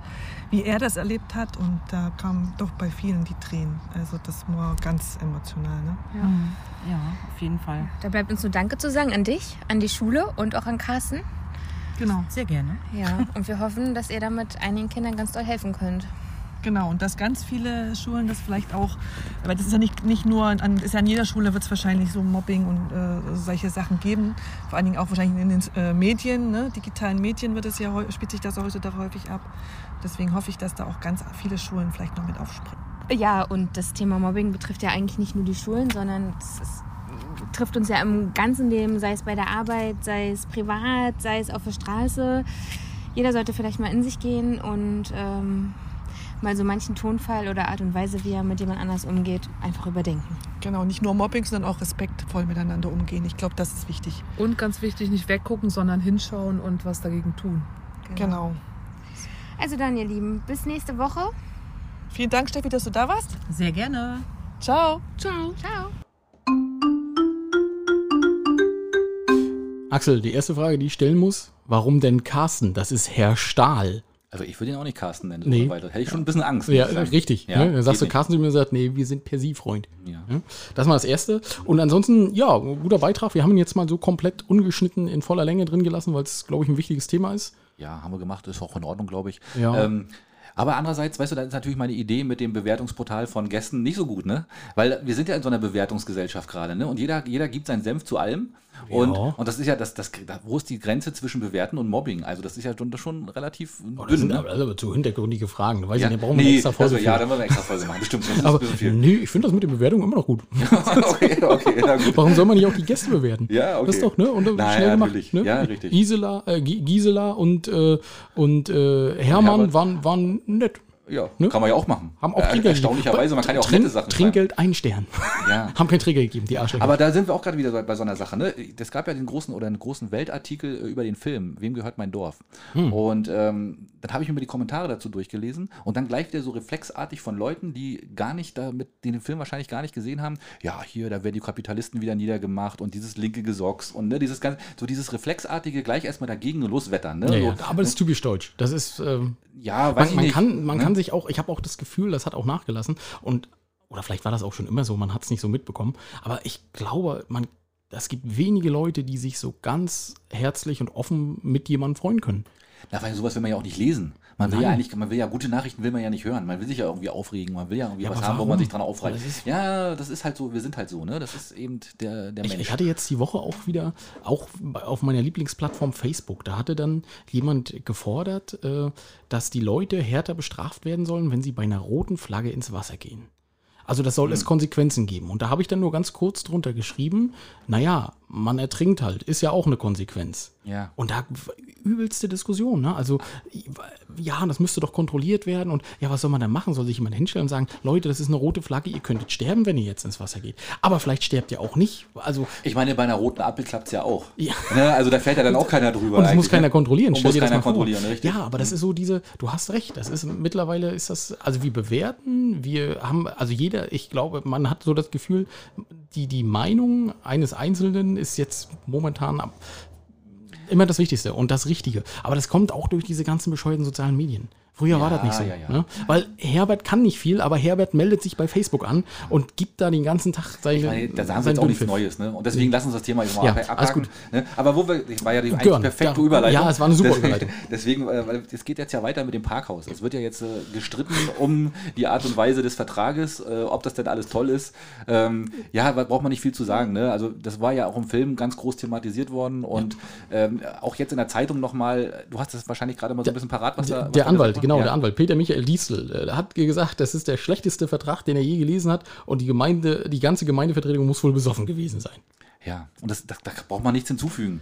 wie er das erlebt hat. Und da kamen doch bei vielen die Tränen. Also das war ganz emotional. Ne? Ja. Ja, auf jeden Fall. Da bleibt uns nur Danke zu sagen an dich, an die Schule und auch an Carsten. Genau. Sehr gerne. Ja, und wir hoffen, dass ihr damit einigen Kindern ganz doll helfen könnt. Genau, und dass ganz viele Schulen das vielleicht auch, weil das ist ja nicht nur, ist ja an jeder Schule wird es wahrscheinlich so Mobbing und solche Sachen geben, vor allen Dingen auch wahrscheinlich in den Medien, ne? Digitalen Medien spielt sich das heutzutage häufig ab. Deswegen hoffe ich, dass da auch ganz viele Schulen vielleicht noch mit aufspringen. Ja, und das Thema Mobbing betrifft ja eigentlich nicht nur die Schulen, sondern es trifft uns ja im ganzen Leben, sei es bei der Arbeit, sei es privat, sei es auf der Straße. Jeder sollte vielleicht mal in sich gehen und mal so manchen Tonfall oder Art und Weise, wie er mit jemand anders umgeht, einfach überdenken. Genau, nicht nur Mobbing, sondern auch respektvoll miteinander umgehen. Ich glaube, das ist wichtig. Und ganz wichtig, nicht weggucken, sondern hinschauen und was dagegen tun. Genau. Also dann, ihr Lieben, bis nächste Woche. Vielen Dank, Steffi, dass du da warst. Sehr gerne. Ciao. Ciao. Ciao. Axel, die erste Frage, die ich stellen muss, warum denn Carsten? Das ist Herr Stahl. Also ich würde ihn auch nicht Carsten nennen, nee. Weil da hätte ich schon ein bisschen Angst. Ja, richtig. Ja, ne? Dann sagst du Carsten zu mir und sagt, nee, wir sind per Sie Freund. Ja. Das war das Erste. Und ansonsten, ja, guter Beitrag. Wir haben ihn jetzt mal so komplett ungeschnitten in voller Länge drin gelassen, weil es, glaube ich, ein wichtiges Thema ist. Ja, haben wir gemacht. Ist auch in Ordnung, glaube ich. Ja. Aber andererseits, weißt du, da ist natürlich meine Idee mit dem Bewertungsportal von Gästen nicht so gut, ne? Weil wir sind ja in so einer Bewertungsgesellschaft gerade, ne? Und jeder gibt seinen Senf zu allem. Ja. Und das ist ja, wo ist die Grenze zwischen Bewerten und Mobbing? Also das ist ja schon relativ dünn. Das sind aber zu hintergründige Fragen. Da weiß ich nicht, brauchen wir eine extra Folge für. Ja, dann wollen wir extra Folge machen. Bestimmt. Aber nee, ich finde das mit den Bewertungen immer noch gut. Okay, na gut. Warum soll man nicht auch die Gäste bewerten? Ja, okay. Das ist doch, ne? Und schnell gemacht. Ne? Ja, richtig. Gisela und Hermann waren nett. Ja, ne? Kann man ja auch machen. Haben auch Trinkgeld. Erstaunlicherweise, man kann ja auch nette Sachen Trinkgeld ein Stern. Ja. Haben kein Trinkgeld gegeben, die Arschlöcher. Aber da sind wir auch gerade wieder bei so einer Sache. Ne? Es gab ja einen großen Weltartikel über den Film Wem gehört mein Dorf? Und dann habe ich mir die Kommentare dazu durchgelesen und dann gleich wieder so reflexartig von Leuten, die gar nicht die den Film wahrscheinlich gar nicht gesehen haben. Ja, hier, da werden die Kapitalisten wieder niedergemacht und dieses linke Gesocks und ne, dieses ganze, so dieses reflexartige gleich erstmal dagegen loswettern. Ne? Ja, so, ja. Aber das ist typisch deutsch. Das ist, ja, weiß ich nicht. Man kann sich auch, ich habe auch das Gefühl, das hat auch nachgelassen und, oder vielleicht war das auch schon immer so, man hat es nicht so mitbekommen, aber ich glaube, es gibt wenige Leute, die sich so ganz herzlich und offen mit jemandem freuen können. Na, weil sowas will man ja auch nicht lesen. Man will ja gute Nachrichten will man ja nicht hören. Man will sich ja irgendwie aufregen. Man will ja irgendwie was haben, wo man sich dran aufreibt. Ja, das ist halt so. Wir sind halt so, ne? Das ist eben der Mensch. Ich hatte jetzt die Woche auch wieder, auch auf meiner Lieblingsplattform Facebook, da hatte dann jemand gefordert, dass die Leute härter bestraft werden sollen, wenn sie bei einer roten Flagge ins Wasser gehen. Also das soll es Konsequenzen geben. Und da habe ich dann nur ganz kurz drunter geschrieben, naja, man ertrinkt halt, ist ja auch eine Konsequenz. Ja. Und da übelste Diskussion, ne? Also ja, das müsste doch kontrolliert werden und ja, was soll man da machen? Soll sich jemand hinstellen und sagen, Leute, das ist eine rote Flagge, ihr könntet sterben, wenn ihr jetzt ins Wasser geht. Aber vielleicht sterbt ihr auch nicht. Also ich meine, bei einer roten Ampel klappt es ja auch. Ja. Ne? Also da fällt ja dann auch keiner drüber. Und das muss keiner kontrollieren. Richtig. Ja, aber das ist so diese, du hast recht, das ist mittlerweile ist das, also wir bewerten, wir haben, also ich glaube, man hat so das Gefühl, die Meinung eines Einzelnen ist jetzt momentan immer das Wichtigste und das Richtige. Aber das kommt auch durch diese ganzen bescheuerten sozialen Medien. Früher war das nicht so. Ja. Ne? Weil Herbert kann nicht viel, aber Herbert meldet sich bei Facebook an und gibt da den ganzen Tag seine. Ich meine, da sagen wir jetzt auch nichts Neues, ne? Und deswegen lassen uns das Thema jetzt mal abhaken. Gut. Ne? Aber wo wir, ich war ja die eigentlich perfekte Überleitung. Ja, es war eine super Überleitung. Deswegen, es geht jetzt ja weiter mit dem Parkhaus. Es wird ja jetzt gestritten um die Art und Weise des Vertrages, ob das denn alles toll ist. Ja, braucht man nicht viel zu sagen. Ne? Also das war ja auch im Film ganz groß thematisiert worden und auch jetzt in der Zeitung nochmal, du hast das wahrscheinlich gerade mal so ein bisschen parat, was da... Der Anwalt, genau, der Anwalt, Peter Michael Diesel, hat gesagt, das ist der schlechteste Vertrag, den er je gelesen hat und die ganze Gemeindevertretung muss wohl besoffen gewesen sein. Ja, und da braucht man nichts hinzufügen.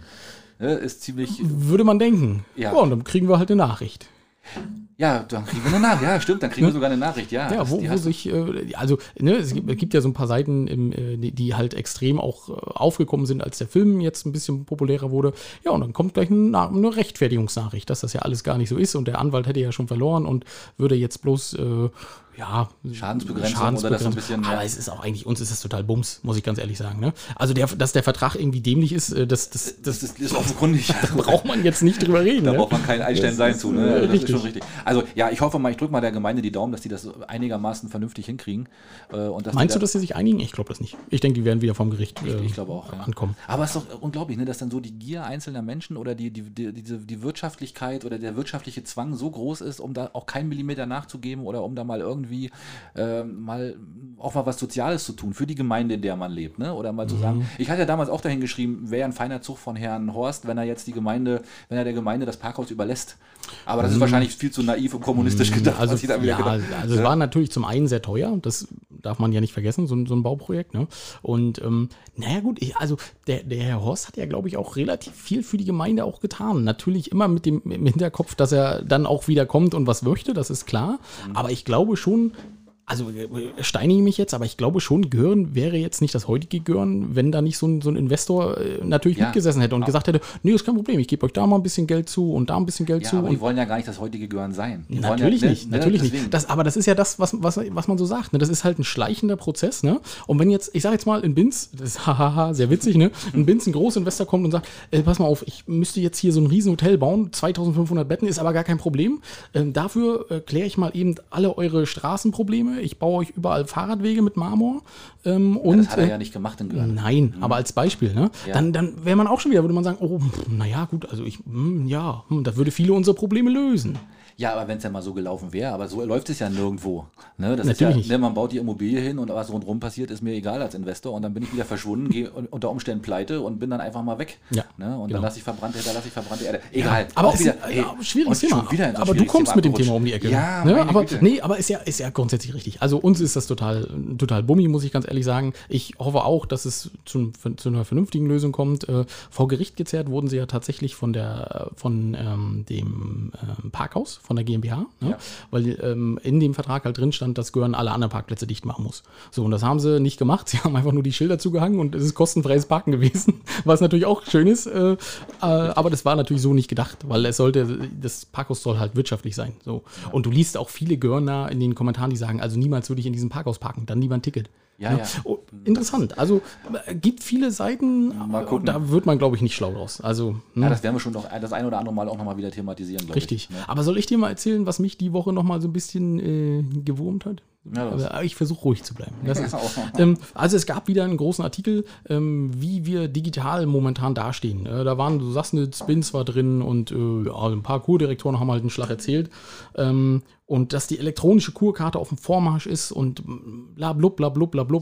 Ne? Ist ziemlich... Würde man denken. Ja, und dann kriegen wir halt eine Nachricht. Ja, dann kriegen wir eine Nachricht. Ja, stimmt, dann kriegen wir sogar eine Nachricht. Ja, ja wo sich, also ne, es gibt ja so ein paar Seiten, die halt extrem auch aufgekommen sind, als der Film jetzt ein bisschen populärer wurde. Ja, und dann kommt gleich eine Rechtfertigungsnachricht, dass das ja alles gar nicht so ist und der Anwalt hätte ja schon verloren und würde jetzt bloß... Schadensbegrenzung oder das ein bisschen. Aber es ist auch eigentlich, uns ist das total Bums, muss ich ganz ehrlich sagen. Ne? Also, dass der Vertrag irgendwie dämlich ist, das ist offenkundig. Da braucht man jetzt nicht drüber reden. Da braucht man kein Einstein-Sein zu. Ne? Das ist schon richtig. Also, ja, ich hoffe mal, ich drücke mal der Gemeinde die Daumen, dass die das einigermaßen vernünftig hinkriegen. Und dass Meinst du, dass sie sich einigen? Ich glaube das nicht. Ich denke, die werden wieder vom Gericht ankommen. Aber es ist doch unglaublich, ne, dass dann so die Gier einzelner Menschen oder die Wirtschaftlichkeit oder der wirtschaftliche Zwang so groß ist, um da auch keinen Millimeter nachzugeben oder um da mal irgendwie mal was Soziales zu tun für die Gemeinde, in der man lebt, ne? Oder mal zu sagen, ich hatte ja damals auch dahin geschrieben, wäre ein feiner Zug von Herrn Horst, wenn er jetzt der Gemeinde das Parkhaus überlässt. Aber das ist wahrscheinlich viel zu naiv und kommunistisch gedacht. Also, es war natürlich zum einen sehr teuer, das darf man ja nicht vergessen, so ein Bauprojekt, ne? Und der Herr Horst hat ja, glaube ich, auch relativ viel für die Gemeinde auch getan. Natürlich immer mit dem Hinterkopf, dass er dann auch wieder kommt und was möchte, das ist klar. Aber ich glaube schon, also steinige mich jetzt, aber ich glaube schon, Göhren wäre jetzt nicht das heutige Göhren, wenn da nicht so ein Investor natürlich mitgesessen hätte und gesagt hätte, nee, ist kein Problem, ich gebe euch da mal ein bisschen Geld zu und da ein bisschen Geld zu. Aber die wollen ja gar nicht das heutige Göhren sein. Natürlich nicht. Aber das ist ja das, was man so sagt. Ne? Das ist halt ein schleichender Prozess. Ne? Und wenn jetzt, ich sage jetzt mal, in Binz, das ist sehr witzig, ne? In Binz ein Großinvestor kommt und sagt, pass mal auf, ich müsste jetzt hier so ein Riesenhotel bauen, 2500 Betten, ist aber gar kein Problem. Dafür kläre ich mal eben alle eure Straßenprobleme. Ich baue euch überall Fahrradwege mit Marmor. Das hat er ja nicht gemacht in Göhren. Nein, aber als Beispiel. Ne? Ja. Dann wäre man auch schon wieder, würde man sagen, das würde viele unserer Probleme lösen. Ja, aber wenn es ja mal so gelaufen wäre, aber so läuft es ja nirgendwo. Ne? Das Natürlich ist ja, ne, man baut die Immobilie hin und was rundherum passiert, ist mir egal als Investor und dann bin ich wieder verschwunden, gehe unter Umständen pleite und bin dann einfach mal weg. Ja, ne? Und dann lasse ich verbrannte Erde. Egal. Aber auch wieder, schwieriges Thema. Aber du kommst mit dem Thema um die Ecke. Ja, ne? aber ist ja grundsätzlich richtig. Also uns ist das total bummi, muss ich ganz ehrlich sagen. Ich hoffe auch, dass es zu einer vernünftigen Lösung kommt. Vor Gericht gezerrt wurden sie ja tatsächlich von dem Parkhaus, von der GmbH, ne? Ja. Weil in dem Vertrag halt drin stand, dass Göhren alle anderen Parkplätze dicht machen muss. So, und das haben sie nicht gemacht. Sie haben einfach nur die Schilder zugehangen und es ist kostenfreies Parken gewesen, was natürlich auch schön ist. Aber das war natürlich so nicht gedacht, weil das Parkhaus soll halt wirtschaftlich sein. So. Ja. Und du liest auch viele Göhrner in den Kommentaren, die sagen, also niemals würde ich in diesem Parkhaus parken, dann lieber ein Ticket. Ja. Oh, interessant. Also gibt viele Seiten, da wird man, glaube ich, nicht schlau draus. Also, ne? Ja, das werden wir schon noch das ein oder andere Mal auch nochmal wieder thematisieren, glaube ich. Richtig. Ne? Aber soll ich dir mal erzählen, was mich die Woche nochmal so ein bisschen gewurmt hat? Ja, aber ich versuche ruhig zu bleiben. Das ist, also es gab wieder einen großen Artikel, wie wir digital momentan dastehen. Da waren, du sagst, eine Spins war drin und ein paar Kurdirektoren haben halt einen Schlag erzählt. Und dass die elektronische Kurkarte auf dem Vormarsch ist und blablub,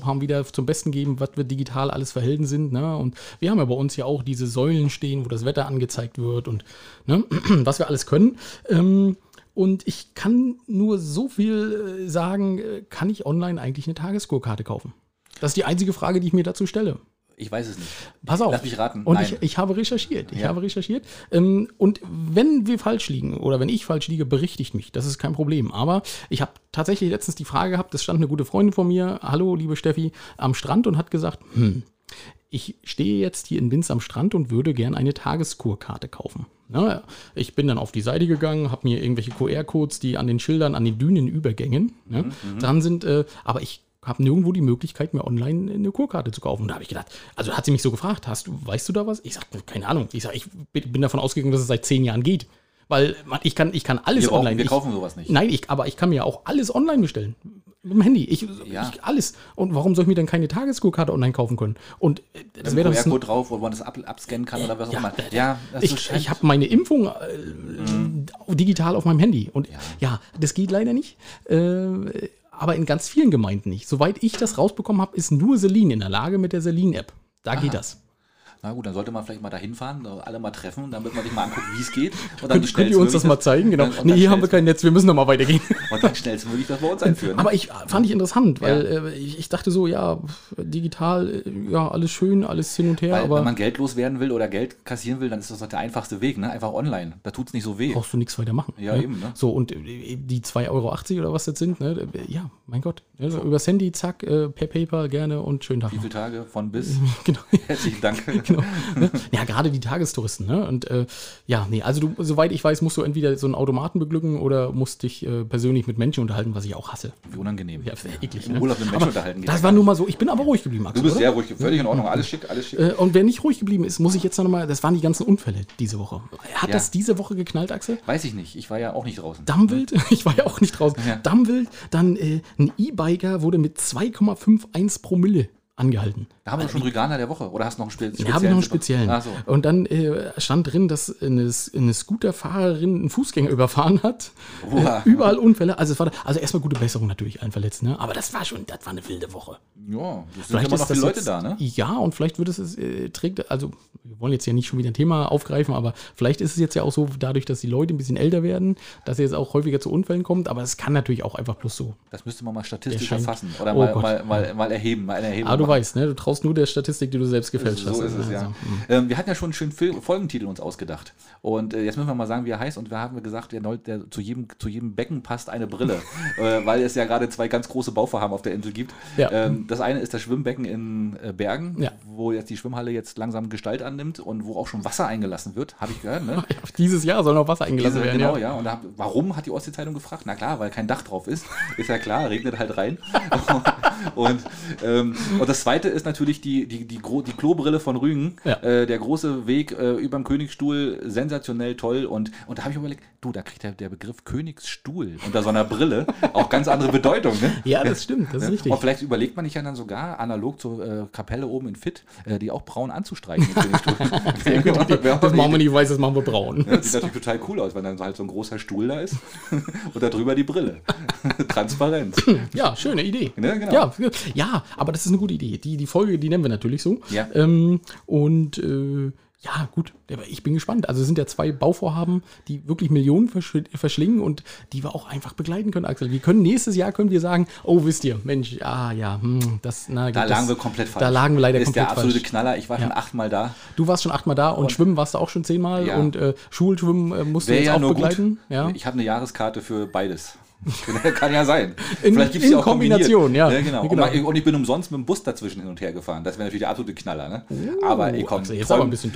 haben wieder zum Besten gegeben, was wir digital alles verhalten sind. Ne? Und wir haben ja bei uns ja auch diese Säulen stehen, wo das Wetter angezeigt wird und ne? was wir alles können. Und ich kann nur so viel sagen, kann ich online eigentlich eine Tageskurkarte kaufen? Das ist die einzige Frage, die ich mir dazu stelle. Ich weiß es nicht. Pass auf. Lass mich raten. Und ich habe recherchiert. Und wenn wir falsch liegen oder wenn ich falsch liege, berichtigt mich. Das ist kein Problem. Aber ich habe tatsächlich letztens die Frage gehabt, das stand eine gute Freundin von mir, hallo liebe Steffi, am Strand und hat gesagt, ich stehe jetzt hier in Binz am Strand und würde gern eine Tageskurkarte kaufen. Naja, ich bin dann auf die Seite gegangen, habe mir irgendwelche QR-Codes, die an den Schildern, an den Dünenübergängen, ne, dran sind, aber ich habe nirgendwo die Möglichkeit, mir online eine Kurkarte zu kaufen. Und da habe ich gedacht, also hat sie mich so gefragt, weißt du da was? Ich sage, keine Ahnung. Ich bin davon ausgegangen, dass es seit 10 Jahren geht. Weil ich kann alles online. Wir kaufen sowas nicht. Nein, aber ich kann mir auch alles online bestellen. Mit dem Handy. Ich alles. Und warum soll ich mir dann keine Tagesschool-Karte online kaufen können? Und das wäre dann QR-Code drauf, wo man das abscannen kann oder was auch immer. Ja, ich habe meine Impfung digital auf meinem Handy. Und ja, das geht leider nicht. Aber in ganz vielen Gemeinden nicht. Soweit ich das rausbekommen habe, ist nur Selin in der Lage mit der Selin-App. Da geht das. Na gut, dann sollte man vielleicht mal da hinfahren, alle mal treffen, dann wird man sich mal angucken, wie es geht. Und dann könnt ihr uns das mal zeigen? Genau. Nee, hier haben wir kein Netz, wir müssen nochmal weitergehen. Und dann schnellstmöglich das bei uns einführen. Aber ich fand ich interessant, weil ich dachte so, ja, digital, ja, alles schön, alles hin und her. Weil, aber wenn man Geld loswerden will oder Geld kassieren will, dann ist das doch der einfachste Weg, ne? Einfach online. Da tut es nicht so weh. Brauchst du nichts weiter machen. Ja, ne? Eben. Ne? So, und die 2,80 € oder was das sind, ne? Ja, mein Gott. Also, so. Übers Handy, zack, per PayPal gerne und schönen Tag. Wie viele Tage von bis? Genau. Herzlichen Dank. Genau. Ja, gerade die Tagestouristen. Ne? Und also du, soweit ich weiß, musst du entweder so einen Automaten beglücken oder musst dich persönlich mit Menschen unterhalten, was ich auch hasse. Wie unangenehm. Ja, eklig. Im Urlaub mit Menschen unterhalten. Das war nur mal so. Ich bin aber ruhig geblieben, Axel. Du bist sehr ruhig, völlig in Ordnung. Alles schick, alles schick. Und wer nicht ruhig geblieben ist, muss ich jetzt noch mal. Das waren die ganzen Unfälle diese Woche. Hat das diese Woche geknallt, Axel? Weiß ich nicht. Ich war ja auch nicht draußen. Dammwild? Ich war ja auch nicht draußen. Ja. Dammwild. Dann ein E-Biker wurde mit 2,51 Promille angehalten. Da haben wir schon Rüganer der Woche. Oder hast du noch einen speziellen? Da habe ich noch einen speziellen. Ach so. Und dann stand drin, dass eine Scooterfahrerin einen Fußgänger überfahren hat. Überall Unfälle. Also, also erstmal gute Besserung natürlich allen Verletzten. Ne? Aber das war eine wilde Woche. Ja, das sind immer noch viele Leute da, ne? Ja, und vielleicht wird es trägt, also wir wollen jetzt ja nicht schon wieder ein Thema aufgreifen, aber vielleicht ist es jetzt ja auch so, dadurch, dass die Leute ein bisschen älter werden, dass es jetzt auch häufiger zu Unfällen kommt. Aber es kann natürlich auch einfach bloß so. Das müsste man mal statistisch erfassen oder mal erheben. Aber du weißt, ne? Du traust nur der Statistik, die du selbst gefälscht hast. So ist es, ja. Also, wir hatten ja schon einen schönen Folgentitel uns ausgedacht. Und jetzt müssen wir mal sagen, wie er heißt. Und wir haben gesagt, zu jedem Becken passt eine Brille. Weil es ja gerade zwei ganz große Bauvorhaben auf der Insel gibt. Ja. Das eine ist das Schwimmbecken in Bergen, wo jetzt die Schwimmhalle jetzt langsam Gestalt annimmt und wo auch schon Wasser eingelassen wird, habe ich gehört. Ne? Dieses Jahr soll noch Wasser eingelassen werden. Genau, ja. Und warum, hat die Ostsee-Zeitung gefragt? Na klar, weil kein Dach drauf ist. Ist ja klar, regnet halt rein. Und das zweite ist natürlich die Klobrille von Rügen, der große Weg überm Königsstuhl, sensationell toll. Und da habe ich überlegt, da kriegt der Begriff Königsstuhl unter so einer Brille auch ganz andere Bedeutung. Ne? Ja, das stimmt, das ist richtig. Und vielleicht überlegt man sich ja dann sogar, analog zur Kapelle oben in Fitt, die auch braun anzustreichen. Sehr gut. Das machen wir nicht weiß, das machen wir braun. Ja, sieht natürlich total cool aus, wenn dann halt so ein großer Stuhl da ist und da drüber die Brille. Transparent. Ja, schöne Idee. Ne? Genau. Ja, aber das ist eine gute Idee. Die Folge, die nennen wir natürlich so. Ja. Gut, ich bin gespannt. Also es sind ja zwei Bauvorhaben, die wirklich Millionen verschlingen und die wir auch einfach begleiten können, Axel. Wir können nächstes Jahr sagen, oh, wisst ihr, Mensch, lagen wir komplett falsch. Da lagen wir leider komplett falsch. Das ist der absolute Knaller. Ich war schon 8-mal da. Du warst schon 8-mal da und Schwimmen warst du auch schon 10-mal und Schulschwimmen musst du jetzt auch begleiten. Ja. Ich habe eine Jahreskarte für beides. Kann ja sein. Vielleicht gibt es ja auch Kombination. Ja, genau. Und ich bin umsonst mit dem Bus dazwischen hin und her gefahren. Das wäre natürlich der absolute Knaller. Ne? Aber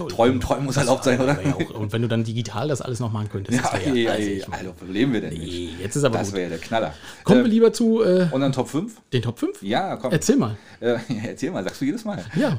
träumen muss erlaubt sein, oder? Und wenn du dann digital das alles noch machen könntest. Wo leben wir denn nicht? Jetzt ist aber das wäre der Knaller. Kommen wir lieber zu unseren Top 5. Den Top 5? Ja, komm. Erzähl mal. Sagst du jedes Mal. Ja.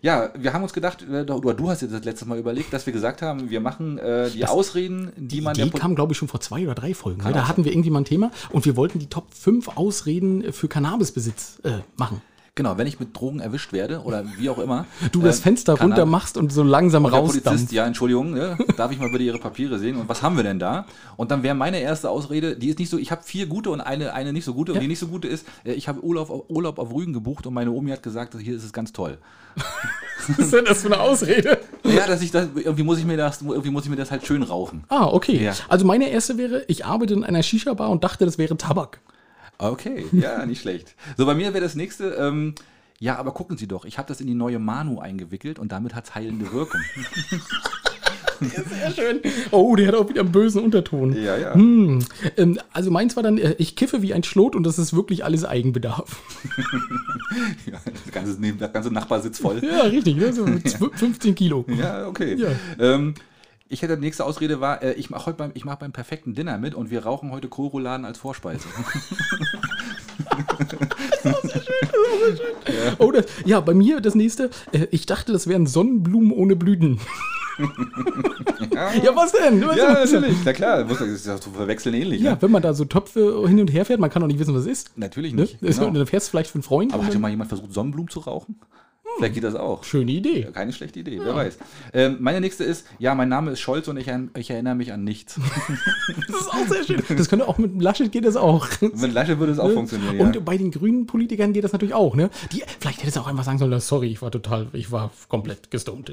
Ja, wir haben uns gedacht, oder du hast dir das letzte Mal überlegt, dass wir gesagt haben, wir machen die Ausreden, die man... Die kam, glaube ich, schon vor 2 oder 3 Folgen. Da hatten wir irgendwie mal ein Thema und wir wollten die Top 5 Ausreden für Cannabisbesitz machen. Genau, wenn ich mit Drogen erwischt werde oder wie auch immer. Du das Fenster runter machst und so langsam rausdampfst. Der Polizist, Entschuldigung, darf ich mal bitte Ihre Papiere sehen? Und was haben wir denn da? Und dann wäre meine erste Ausrede, die ist nicht so, ich habe 4 gute und eine nicht so gute. Und die nicht so gute ist, ich habe Urlaub auf Rügen gebucht und meine Omi hat gesagt, hier ist es ganz toll. Was ist denn das für eine Ausrede? Ja, irgendwie muss ich mir das halt schön rauchen. Ah, okay. Ja. Also meine erste wäre, ich arbeite in einer Shisha-Bar und dachte, das wäre Tabak. Okay, ja, nicht schlecht. So, bei mir wäre das nächste, aber gucken Sie doch, ich habe das in die neue Manu eingewickelt und damit hat es heilende Wirkung. Sehr schön. Oh, der hat auch wieder einen bösen Unterton. Ja, ja. Also meins war dann, ich kiffe wie ein Schlot und das ist wirklich alles Eigenbedarf. Ja, das ganze Nachbarsitz voll. Ja, richtig. Also mit 15 Kilo. Ja, okay. Ja. Ich hätte die nächste Ausrede war, ich mache heute beim perfekten Dinner mit und wir rauchen heute Kohlrouladen als Vorspeise. Das war so schön. Ja, bei mir das nächste, ich dachte, das wären Sonnenblumen ohne Blüten. Ja, was denn? Was ja, natürlich. Na klar, das ist ja zu verwechseln ähnlich. Ja, ne? Wenn man da so Töpfe hin und her fährt, man kann doch nicht wissen, was es ist. Natürlich nicht. Ne? Genau. Dann fährst du vielleicht für einen Freund. Aber hat ja mal jemand versucht, Sonnenblumen zu rauchen? Vielleicht geht das auch. Schöne Idee. Keine schlechte Idee, wer weiß. Meine nächste ist, ja, mein Name ist Scholz und ich erinnere mich an nichts. Das ist auch sehr schön. Das könnte auch mit Laschet geht das auch. Mit Laschet würde es auch funktionieren, ja. Und bei den grünen Politikern geht das natürlich auch, ne? Vielleicht hätte es auch einfach sagen sollen, sorry, ich war komplett gestummt.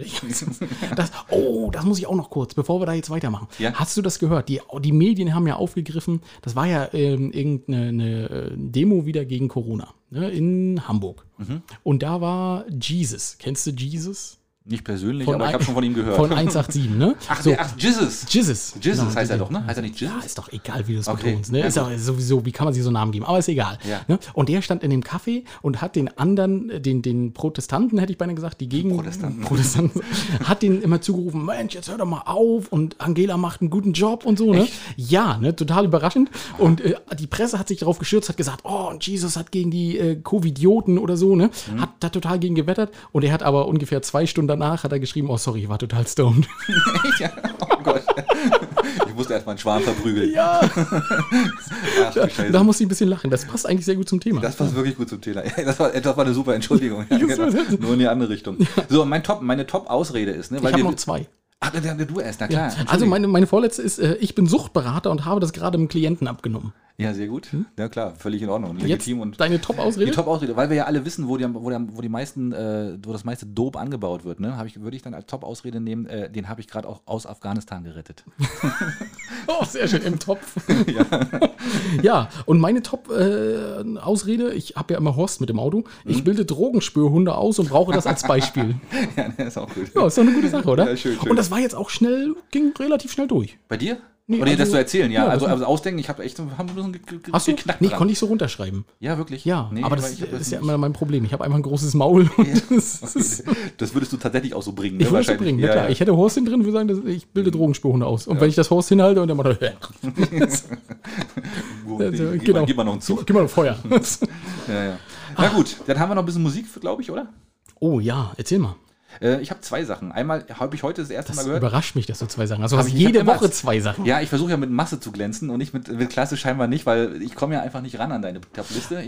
Das muss ich auch noch kurz, bevor wir da jetzt weitermachen. Ja? Hast du das gehört? Die Medien haben ja aufgegriffen, das war ja irgendeine Demo wieder gegen Corona, ne, in Hamburg. Mhm. Und da war Jesus. Kennst du Jesus? Nicht persönlich, aber ich habe schon von ihm gehört. Von 187, ne? Ach, so. Ach, Jesus. Jesus genau, heißt er doch, ne? Heißt er nicht Jesus? Ja, ist doch egal, wie du es betonst. Ne? Ja, ist auch sowieso, wie kann man sich so einen Namen geben? Aber ist egal. Ja. Ne? Und der stand in dem Café und hat den anderen, den Protestanten, hätte ich beinahe gesagt, die gegen Protestanten, hat denen immer zugerufen, Mensch, jetzt hör doch mal auf und Angela macht einen guten Job und so, ne? Echt? Ja, ne? Total überraschend. Und die Presse hat sich darauf gestürzt, hat gesagt, und Jesus hat gegen die Covidioten oder so, ne? Mhm. Hat da total gegen gewettert und er hat aber ungefähr 2 Stunden danach hat er geschrieben, sorry, ich war total stoned. Ja, oh Gott. Ich musste erstmal einen Schwan verprügeln. Ja. Ach, da musste ich ein bisschen lachen. Das passt eigentlich sehr gut zum Thema. Das passt wirklich gut zum Thema. Das war eine super Entschuldigung. Ja, genau. Nur in die andere Richtung. Ja. So, meine Top-Ausrede ist, ne, weil ich habe noch 2. Ach, du erst, na klar. Ja. Also meine vorletzte ist, ich bin Suchtberater und habe das gerade dem Klienten abgenommen. Ja, sehr gut. Ja, klar, völlig in Ordnung. Legitim. Jetzt und deine Top-Ausrede? Die Top-Ausrede, weil wir ja alle wissen, wo das meiste Dope angebaut wird. Ne? Würde ich dann als Top-Ausrede nehmen, den habe ich gerade auch aus Afghanistan gerettet. Sehr schön, im Topf. Ja, und meine Top-Ausrede, ich habe ja immer Horst mit dem Auto, ich bilde Drogenspürhunde aus und brauche das als Beispiel. Ja, das ist auch gut. Ja, ist doch eine gute Sache, oder? Ja, schön. Und das war jetzt auch schnell, ging relativ schnell durch. Bei dir? Nee, oder das zu erzählen, ja. Also ausdenken, ich habe echt so ein bisschen geknackt. Nee, konnte ich so runterschreiben. Ja, wirklich? Ja, nee, aber das ist ja immer mein Problem. Ich habe einfach ein großes Maul. Ja. Das würdest du tatsächlich auch so bringen. Ich würde es so bringen, ja, klar. Ja. Ich hätte Horst hin drin, würde sagen, ich bilde Drogenspürhunde aus. Und wenn ich das Horst hinhalte und dann macht er... Gib mal noch einen Zug. Gib mal noch Feuer. Ja. Na gut, dann haben wir noch ein bisschen Musik, glaube ich, oder? Oh ja, erzähl mal. Ich habe 2 Sachen. Einmal habe ich heute das erste Mal gehört. Das überrascht mich, dass du 2 Sachen hast. Also jede Woche 2 Sachen. Ja, ich versuche ja mit Masse zu glänzen und nicht mit Klasse scheinbar nicht, weil ich komme ja einfach nicht ran an deine Top-Liste.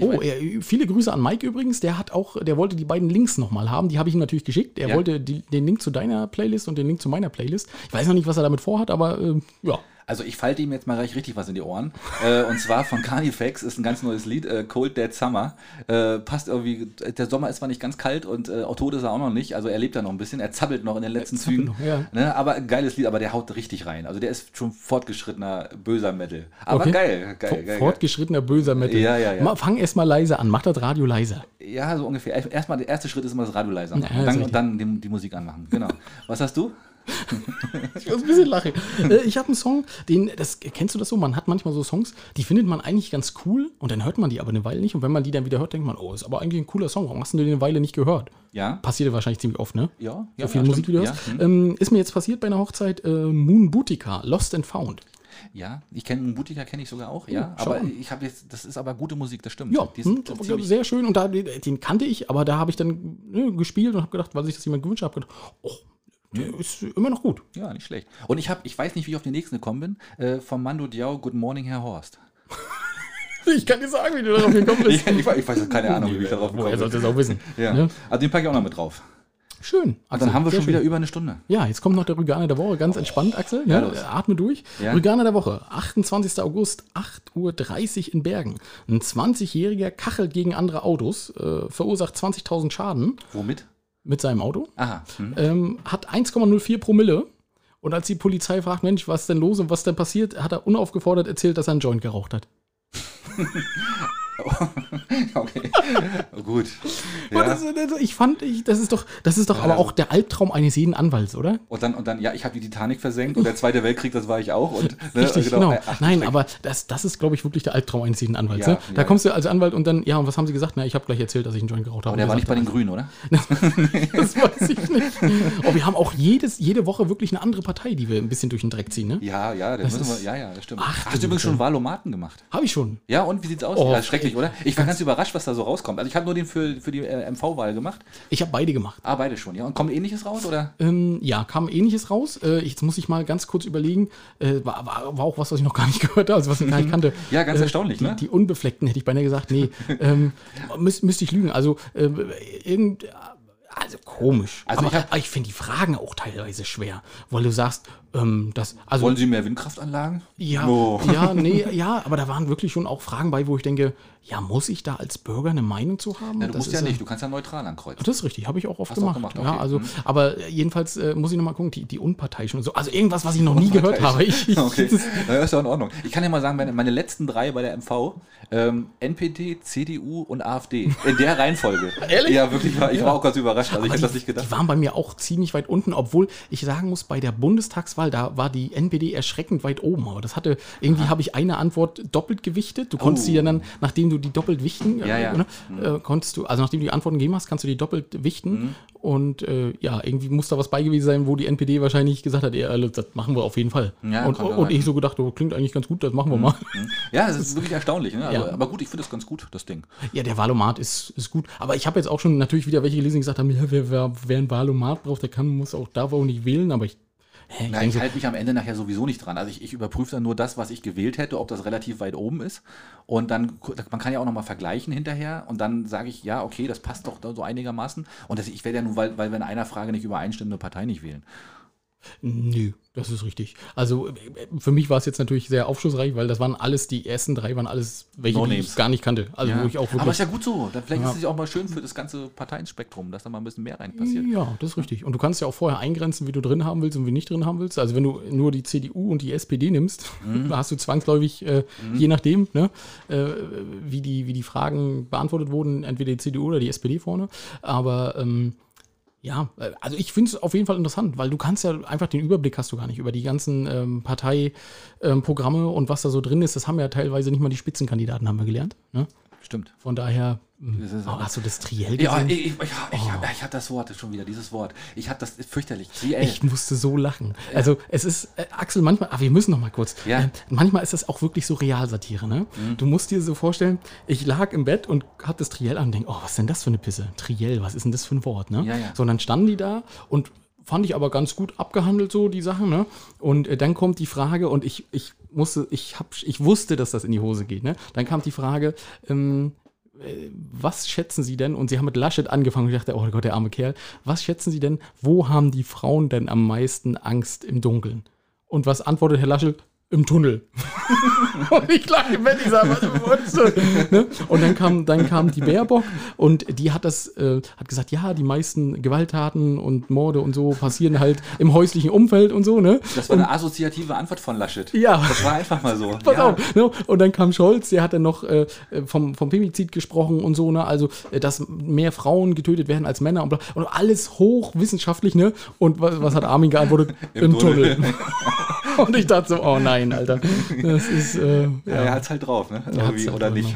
Viele Grüße an Mike übrigens. Der wollte die beiden Links nochmal haben. Die habe ich ihm natürlich geschickt. Er wollte den Link zu deiner Playlist und den Link zu meiner Playlist. Ich weiß noch nicht, was er damit vorhat, aber ja. Also ich falte ihm jetzt mal richtig was in die Ohren. Und zwar von Carnifex ist ein ganz neues Lied, Cold Dead Summer. Passt irgendwie, der Sommer ist zwar nicht ganz kalt und auch tot ist er auch noch nicht. Also er lebt da noch ein bisschen, er zappelt noch in den letzten Zügen. Noch, ja. Ne? Aber ein geiles Lied, aber der haut richtig rein. Also der ist schon fortgeschrittener, böser Metal. Aber okay. Geil. Fortgeschrittener, böser Metal. Ja. Fang erst mal leise an, mach das Radio leiser. Ja, so ungefähr. Erstmal der erste Schritt ist immer das Radio leiser machen. Ja, dann die Musik anmachen. Genau. Was hast du? Ich muss ein bisschen lachen. Ich habe einen Song, kennst du das so? Man hat manchmal so Songs, die findet man eigentlich ganz cool und dann hört man die aber eine Weile nicht und wenn man die dann wieder hört, denkt man, ist aber eigentlich ein cooler Song, warum hast du den eine Weile nicht gehört? Ja. Passiert ja wahrscheinlich ziemlich oft, ne? Ja. So viel Musik, wie du hörst. Ist mir jetzt passiert bei einer Hochzeit, Moon Butika, Lost and Found. Ja, ich kenne Moon Butika, kenne ich sogar auch, ja. Aber ich habe jetzt, das ist aber gute Musik, das stimmt. Ja, sehr schön und den kannte ich, aber da habe ich dann gespielt und habe gedacht, weil sich das jemand gewünscht hat, der ist immer noch gut. Ja, nicht schlecht. Und ich weiß nicht, wie ich auf den nächsten gekommen bin, von Mando Diao, Good Morning, Herr Horst. Ich kann dir sagen, wie du darauf gekommen bist. Ich weiß keine Ahnung, wie ich darauf gekommen bin. Er sollte es auch wissen. Ja. Ne? Also den packe ich auch noch mit drauf. Schön. Axel, dann haben wir schon wieder über eine Stunde. Ja, jetzt kommt noch der Rüganer der Woche. Ganz entspannt, Axel. Ja, atme durch. Ja. Rüganer der Woche. 28. August, 8:30 Uhr in Bergen. Ein 20-Jähriger kachelt gegen andere Autos, verursacht 20.000 Schaden. Womit? Mit seinem Auto. Aha. Hat 1,04 Promille. Und als die Polizei fragt, Mensch, was ist denn los und was denn passiert, hat er unaufgefordert erzählt, dass er einen Joint geraucht hat. Okay. Gut. Ja. Das ist doch aber auch der Albtraum eines jeden Anwalts, oder? Und dann ich habe die Titanic versenkt und der Zweite Weltkrieg, das war ich auch. Und, richtig, genau. Ach, nein, aber das ist, glaube ich, wirklich der Albtraum eines jeden Anwalts. Ja, ne? Da kommst du als Anwalt und dann, und was haben sie gesagt? Na, ich habe gleich erzählt, dass ich einen Joint geraucht habe. Aber der war nicht bei den Grünen, oder? Das weiß ich nicht. Oh, wir haben auch jede Woche wirklich eine andere Partei, die wir ein bisschen durch den Dreck ziehen, ne? Ja, das stimmt. Hast du übrigens schon Wahl-O-Maten gemacht? Habe ich schon. Ja, und wie sieht's aus? Oh, ja, Schrecklich, oder? Ich war ganz überrascht, was da so rauskommt. Also ich habe nur den für die MV-Wahl gemacht. Ich habe beide gemacht. Ah, beide schon, ja. Und kommt Ähnliches raus, oder? Ja, kam Ähnliches raus. Jetzt muss ich mal ganz kurz überlegen. War auch was ich noch gar nicht gehört habe, also was ich gar nicht kannte. Ja, ganz erstaunlich, ne? Die Unbefleckten, hätte ich beinahe gesagt. Nee, müsste ich lügen. Also Also komisch. Also aber ich finde die Fragen auch teilweise schwer, weil du sagst, das. Also, wollen Sie mehr Windkraftanlagen? Ja, no. Aber da waren wirklich schon auch Fragen bei, wo ich denke, ja, muss ich da als Bürger eine Meinung zu haben? Ja, du musst ja nicht, du kannst ja neutral ankreuzen. Das ist richtig, habe ich auch oft gemacht. Okay. Ja, also, aber jedenfalls muss ich nochmal gucken, die Unparteiischen und so. Also irgendwas, was ich noch nie gehört habe. Okay, das ist ja in Ordnung. Ich kann ja mal sagen, meine letzten drei bei der MV, NPD, CDU und AfD, in der Reihenfolge. Ehrlich? Ja, wirklich, ich war auch ganz überrascht. Also ich hätte das nicht gedacht. Die waren bei mir auch ziemlich weit unten, obwohl ich sagen muss, bei der Bundestagswahl, da war die NPD erschreckend weit oben. Aber das hatte, irgendwie habe ich eine Antwort doppelt gewichtet. Du konntest sie ja dann, nachdem du die doppelt wichten, konntest du, also nachdem du die Antworten gegeben hast, kannst du die doppelt wichten. Mhm. Und irgendwie muss da was bei gewesen sein, wo die NPD wahrscheinlich gesagt hat, das machen wir auf jeden Fall. Ja, und ich so gedacht, klingt eigentlich ganz gut, das machen wir mal. Ja, das ist wirklich erstaunlich. Ne? Also, aber gut, ich finde das ganz gut, das Ding. Ja, der Wahl-O-Mat ist gut. Aber ich habe jetzt auch schon natürlich wieder welche gelesen, die gesagt haben, ja, wer ein Wahl-O-Mat braucht, der darf auch nicht wählen, aber ich halte mich am Ende nachher sowieso nicht dran. Also ich überprüfe dann nur das, was ich gewählt hätte, ob das relativ weit oben ist. Und dann, man kann ja auch nochmal vergleichen hinterher. Und dann sage ich, ja, okay, das passt doch so einigermaßen. Und ich werde ja nun, weil wir in einer Frage nicht übereinstimmen, eine Partei nicht wählen. Nö, das ist richtig. Also für mich war es jetzt natürlich sehr aufschlussreich, weil die ersten drei waren alles, welche ich gar nicht kannte. Also wo ich auch wirklich. Aber ist ja gut so. Dann vielleicht ist es auch mal schön für das ganze Parteienspektrum, dass da mal ein bisschen mehr rein passiert. Ja, das ist richtig. Und du kannst ja auch vorher eingrenzen, wie du drin haben willst und wie nicht drin haben willst. Also wenn du nur die CDU und die SPD nimmst, hast du zwangsläufig, je nachdem, ne, wie die Fragen beantwortet wurden, entweder die CDU oder die SPD vorne. Aber ja, also ich finde es auf jeden Fall interessant, weil du kannst ja einfach den Überblick hast du gar nicht über die ganzen Parteiprogramme und was da so drin ist. Das haben ja teilweise nicht mal die Spitzenkandidaten, haben wir gelernt. Ne? Stimmt. Von daher, hast du das Triell gesehen? Ja, ich hab das Wort schon wieder, dieses Wort. Ich hab das fürchterlich. Triell. Ich musste so lachen. Ja. Also es ist, Axel, manchmal, wir müssen noch mal kurz. Ja. Manchmal ist das auch wirklich so Realsatire, ne? Mhm. Du musst dir so vorstellen, ich lag im Bett und hab das Triell an und denk, was ist denn das für eine Pisse? Triell, was ist denn das für ein Wort, ne? Ja, ja. So, und dann standen die da und fand ich aber ganz gut abgehandelt, so die Sachen, ne? Und dann kommt die Frage, und ich wusste, dass das in die Hose geht, ne? Dann kam die Frage, was schätzen Sie denn? Und sie haben mit Laschet angefangen und ich dachte, oh Gott, der arme Kerl, was schätzen Sie denn? Wo haben die Frauen denn am meisten Angst im Dunkeln? Und was antwortet Herr Laschet? Im Tunnel. Und ich lache im Bett, ich sage, was wolltest du? Ne? Und dann kam die Baerbock und die hat hat gesagt, ja, die meisten Gewalttaten und Morde und so passieren halt im häuslichen Umfeld und so. Ne? Das war eine assoziative Antwort von Laschet. Ja. Das war einfach mal so. Pass auf. Ne? Und dann kam Scholz, der hat dann noch vom Femizid gesprochen und so, ne? Also, dass mehr Frauen getötet werden als Männer und alles hochwissenschaftlich, ne? Und was hat Armin geantwortet? Im Tunnel. Und ich dachte so, oh nein, Alter. Das ist, er hat's halt drauf, ne? Oder nicht.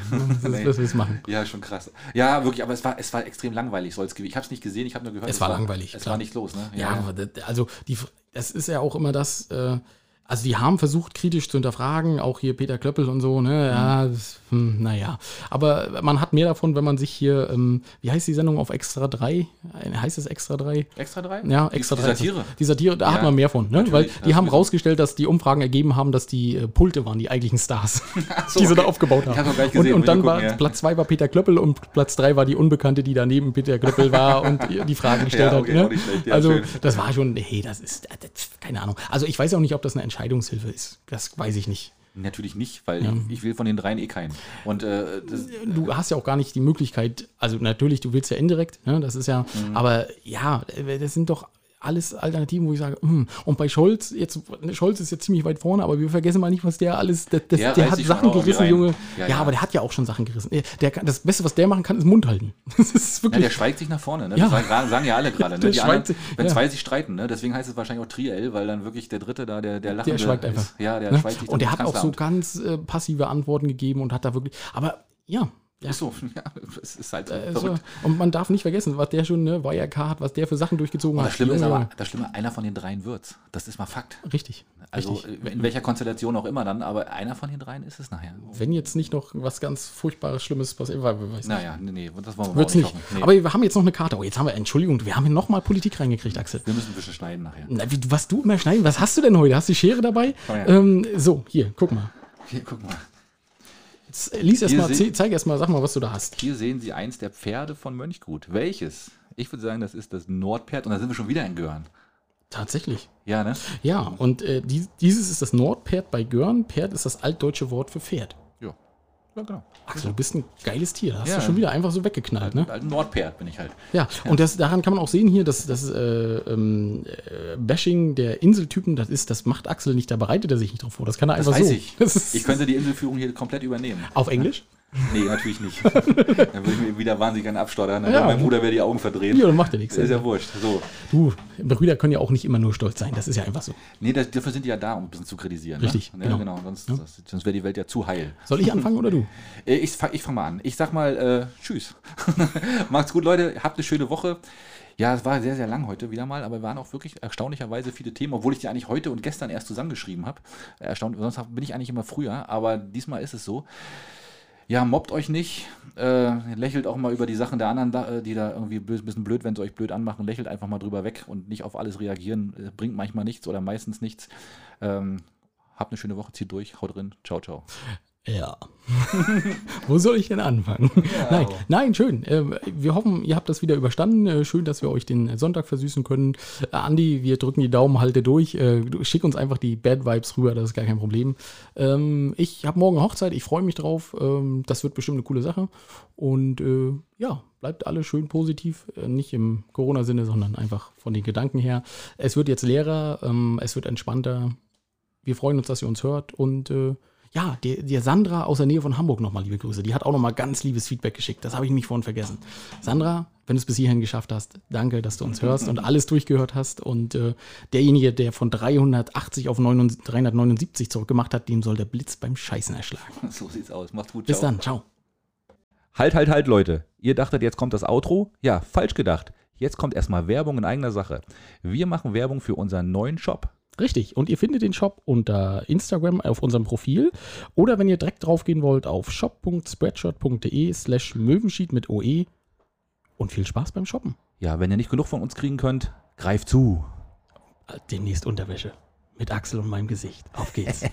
Das ist machen. Ja, schon krass. Ja, wirklich, aber es war extrem langweilig, soll es gewesen. Ich hab's nicht gesehen, ich habe nur gehört. Es war langweilig. Es war nicht los, ne? Ja, ja. Also das ist ja auch immer das, also die haben versucht, kritisch zu hinterfragen, auch hier Peter Klöppel und so, ne? Ja, naja. Aber man hat mehr davon, wenn man sich hier, wie heißt die Sendung auf Extra 3? Heißt es Extra 3? Extra 3? Ja, Extra 3. Die Satire, da hat man mehr von, ne? Weil die haben rausgestellt, dass die Umfragen ergeben haben, dass die Pulte waren, die eigentlichen Stars, die sie da aufgebaut haben. Ich hab's auch gleich gesehen, und dann war Platz 2 war Peter Klöppel und Platz 3 war die Unbekannte, die daneben Peter Klöppel war und die Fragen gestellt hat. Ne? Schlecht, also schön. Das war schon, hey, das, keine Ahnung. Also ich weiß auch nicht, ob das eine Entscheidungshilfe ist. Das weiß ich nicht. Natürlich nicht, weil ich will von den dreien keinen. Und du hast ja auch gar nicht die Möglichkeit, also natürlich, du willst ja indirekt, ne? Das ist ja, aber ja, das sind doch alles Alternativen, wo ich sage, und bei Scholz, Scholz ist jetzt ziemlich weit vorne, aber wir vergessen mal nicht, was der alles, der hat Sachen gerissen, Junge. Ja, aber der hat ja auch schon Sachen gerissen. Das Beste, was der machen kann, ist Mund halten. Das ist wirklich. Ja, der schweigt sich nach vorne, ne? Das sagen ja alle gerade, ne? Die anderen, wenn zwei sich streiten, ne? Deswegen heißt es wahrscheinlich auch Triell, weil dann wirklich der Dritte da, der Lachende ist. Der schweigt einfach. Ja, der schweigt sich. Und der hat auch so ganz passive Antworten gegeben und hat da wirklich, aber ja, Ja. Ist so, ja, es ist halt verrückt. So. Und man darf nicht vergessen, was der schon, ne, Wirecard, was der für Sachen durchgezogen hat. Das Schlimme ist aber, das Schlimme, einer von den dreien wird's. Das ist mal Fakt. Richtig. Also richtig. In welcher Konstellation auch immer dann, aber einer von den dreien ist es nachher. Wenn jetzt nicht noch was ganz Furchtbares, Schlimmes passiert, naja, nee, das wollen wir auch nicht. Nee. Aber wir haben jetzt noch eine Karte. Oh, jetzt haben wir, Entschuldigung, wir haben hier nochmal Politik reingekriegt, Axel. Wir müssen ein bisschen schneiden nachher. Na, wie, was du immer schneiden? Was hast du denn heute? Hast du die Schere dabei? Oh, ja. So, hier, guck mal. Hier, guck mal. Lies erstmal, zeig erstmal, sag mal, was du da hast. Hier sehen Sie eins der Pferde von Mönchgut. Welches? Ich würde sagen, das ist das Nordpferd und da sind wir schon wieder in Görn. Tatsächlich. Ja, ne? Ja, und dieses ist das Nordpferd bei Görn. Pferd ist das altdeutsche Wort für Pferd. Ja, ja, genau. Axel, du bist ein geiles Tier. Das hast du schon wieder einfach so weggeknallt, ne? Ein Nordpferd bin ich halt. Ja, und das, daran kann man auch sehen hier, dass das Bashing der Inseltypen, das macht Axel nicht, da bereitet er sich nicht drauf vor. Das kann er einfach so. Das weiß ich. Ich könnte die Inselführung hier komplett übernehmen. Auf Englisch? Nee, natürlich nicht. Dann würde ich mir wieder wahnsinnig an abstottern. Ja. Mein Bruder wäre die Augen verdrehen. Ja, dann macht er nichts. Das ist ja wurscht. So. Du, Brüder können ja auch nicht immer nur stolz sein. Das ist ja einfach so. Nee, dafür sind die ja da, um ein bisschen zu kritisieren. Richtig. Ne? Genau. Sonst wäre die Welt ja zu heil. Soll ich anfangen oder du? Ich fange mal an. Ich sag mal tschüss. Macht's gut, Leute. Habt eine schöne Woche. Ja, es war sehr, sehr lang heute wieder mal, aber waren auch wirklich erstaunlicherweise viele Themen, obwohl ich die eigentlich heute und gestern erst zusammengeschrieben habe. Erstaunlich, sonst bin ich eigentlich immer früher, aber diesmal ist es so. Ja, mobbt euch nicht, lächelt auch mal über die Sachen der anderen, die da irgendwie ein bisschen blöd, wenn sie euch blöd anmachen, lächelt einfach mal drüber weg und nicht auf alles reagieren, bringt manchmal nichts oder meistens nichts. Habt eine schöne Woche, zieht durch, haut rein, ciao, ciao. Ja. Wo soll ich denn anfangen? Ja. Nein, schön. Wir hoffen, ihr habt das wieder überstanden. Schön, dass wir euch den Sonntag versüßen können. Andi, wir drücken die Daumen, halte durch. Schick uns einfach die Bad Vibes rüber, das ist gar kein Problem. Ich habe morgen Hochzeit, ich freue mich drauf. Das wird bestimmt eine coole Sache. Und ja, bleibt alle schön positiv. Nicht im Corona-Sinne, sondern einfach von den Gedanken her. Es wird jetzt leerer, es wird entspannter. Wir freuen uns, dass ihr uns hört und ja, der Sandra aus der Nähe von Hamburg nochmal liebe Grüße. Die hat auch nochmal ganz liebes Feedback geschickt. Das habe ich nämlich vorhin vergessen. Sandra, wenn du es bis hierhin geschafft hast, danke, dass du uns hörst und alles durchgehört hast. Und derjenige, der von 380 auf 379 zurückgemacht hat, dem soll der Blitz beim Scheißen erschlagen. So sieht's aus. Macht's gut. Bis dann. Ciao. Halt, Leute. Ihr dachtet, jetzt kommt das Outro? Ja, falsch gedacht. Jetzt kommt erstmal Werbung in eigener Sache. Wir machen Werbung für unseren neuen Shop. Richtig, und ihr findet den Shop unter Instagram auf unserem Profil oder wenn ihr direkt drauf gehen wollt auf shop.spreadshirt.de/Möwenschiet mit OE und viel Spaß beim Shoppen. Ja, wenn ihr nicht genug von uns kriegen könnt, greift zu. Demnächst Unterwäsche mit Axel und meinem Gesicht. Auf geht's.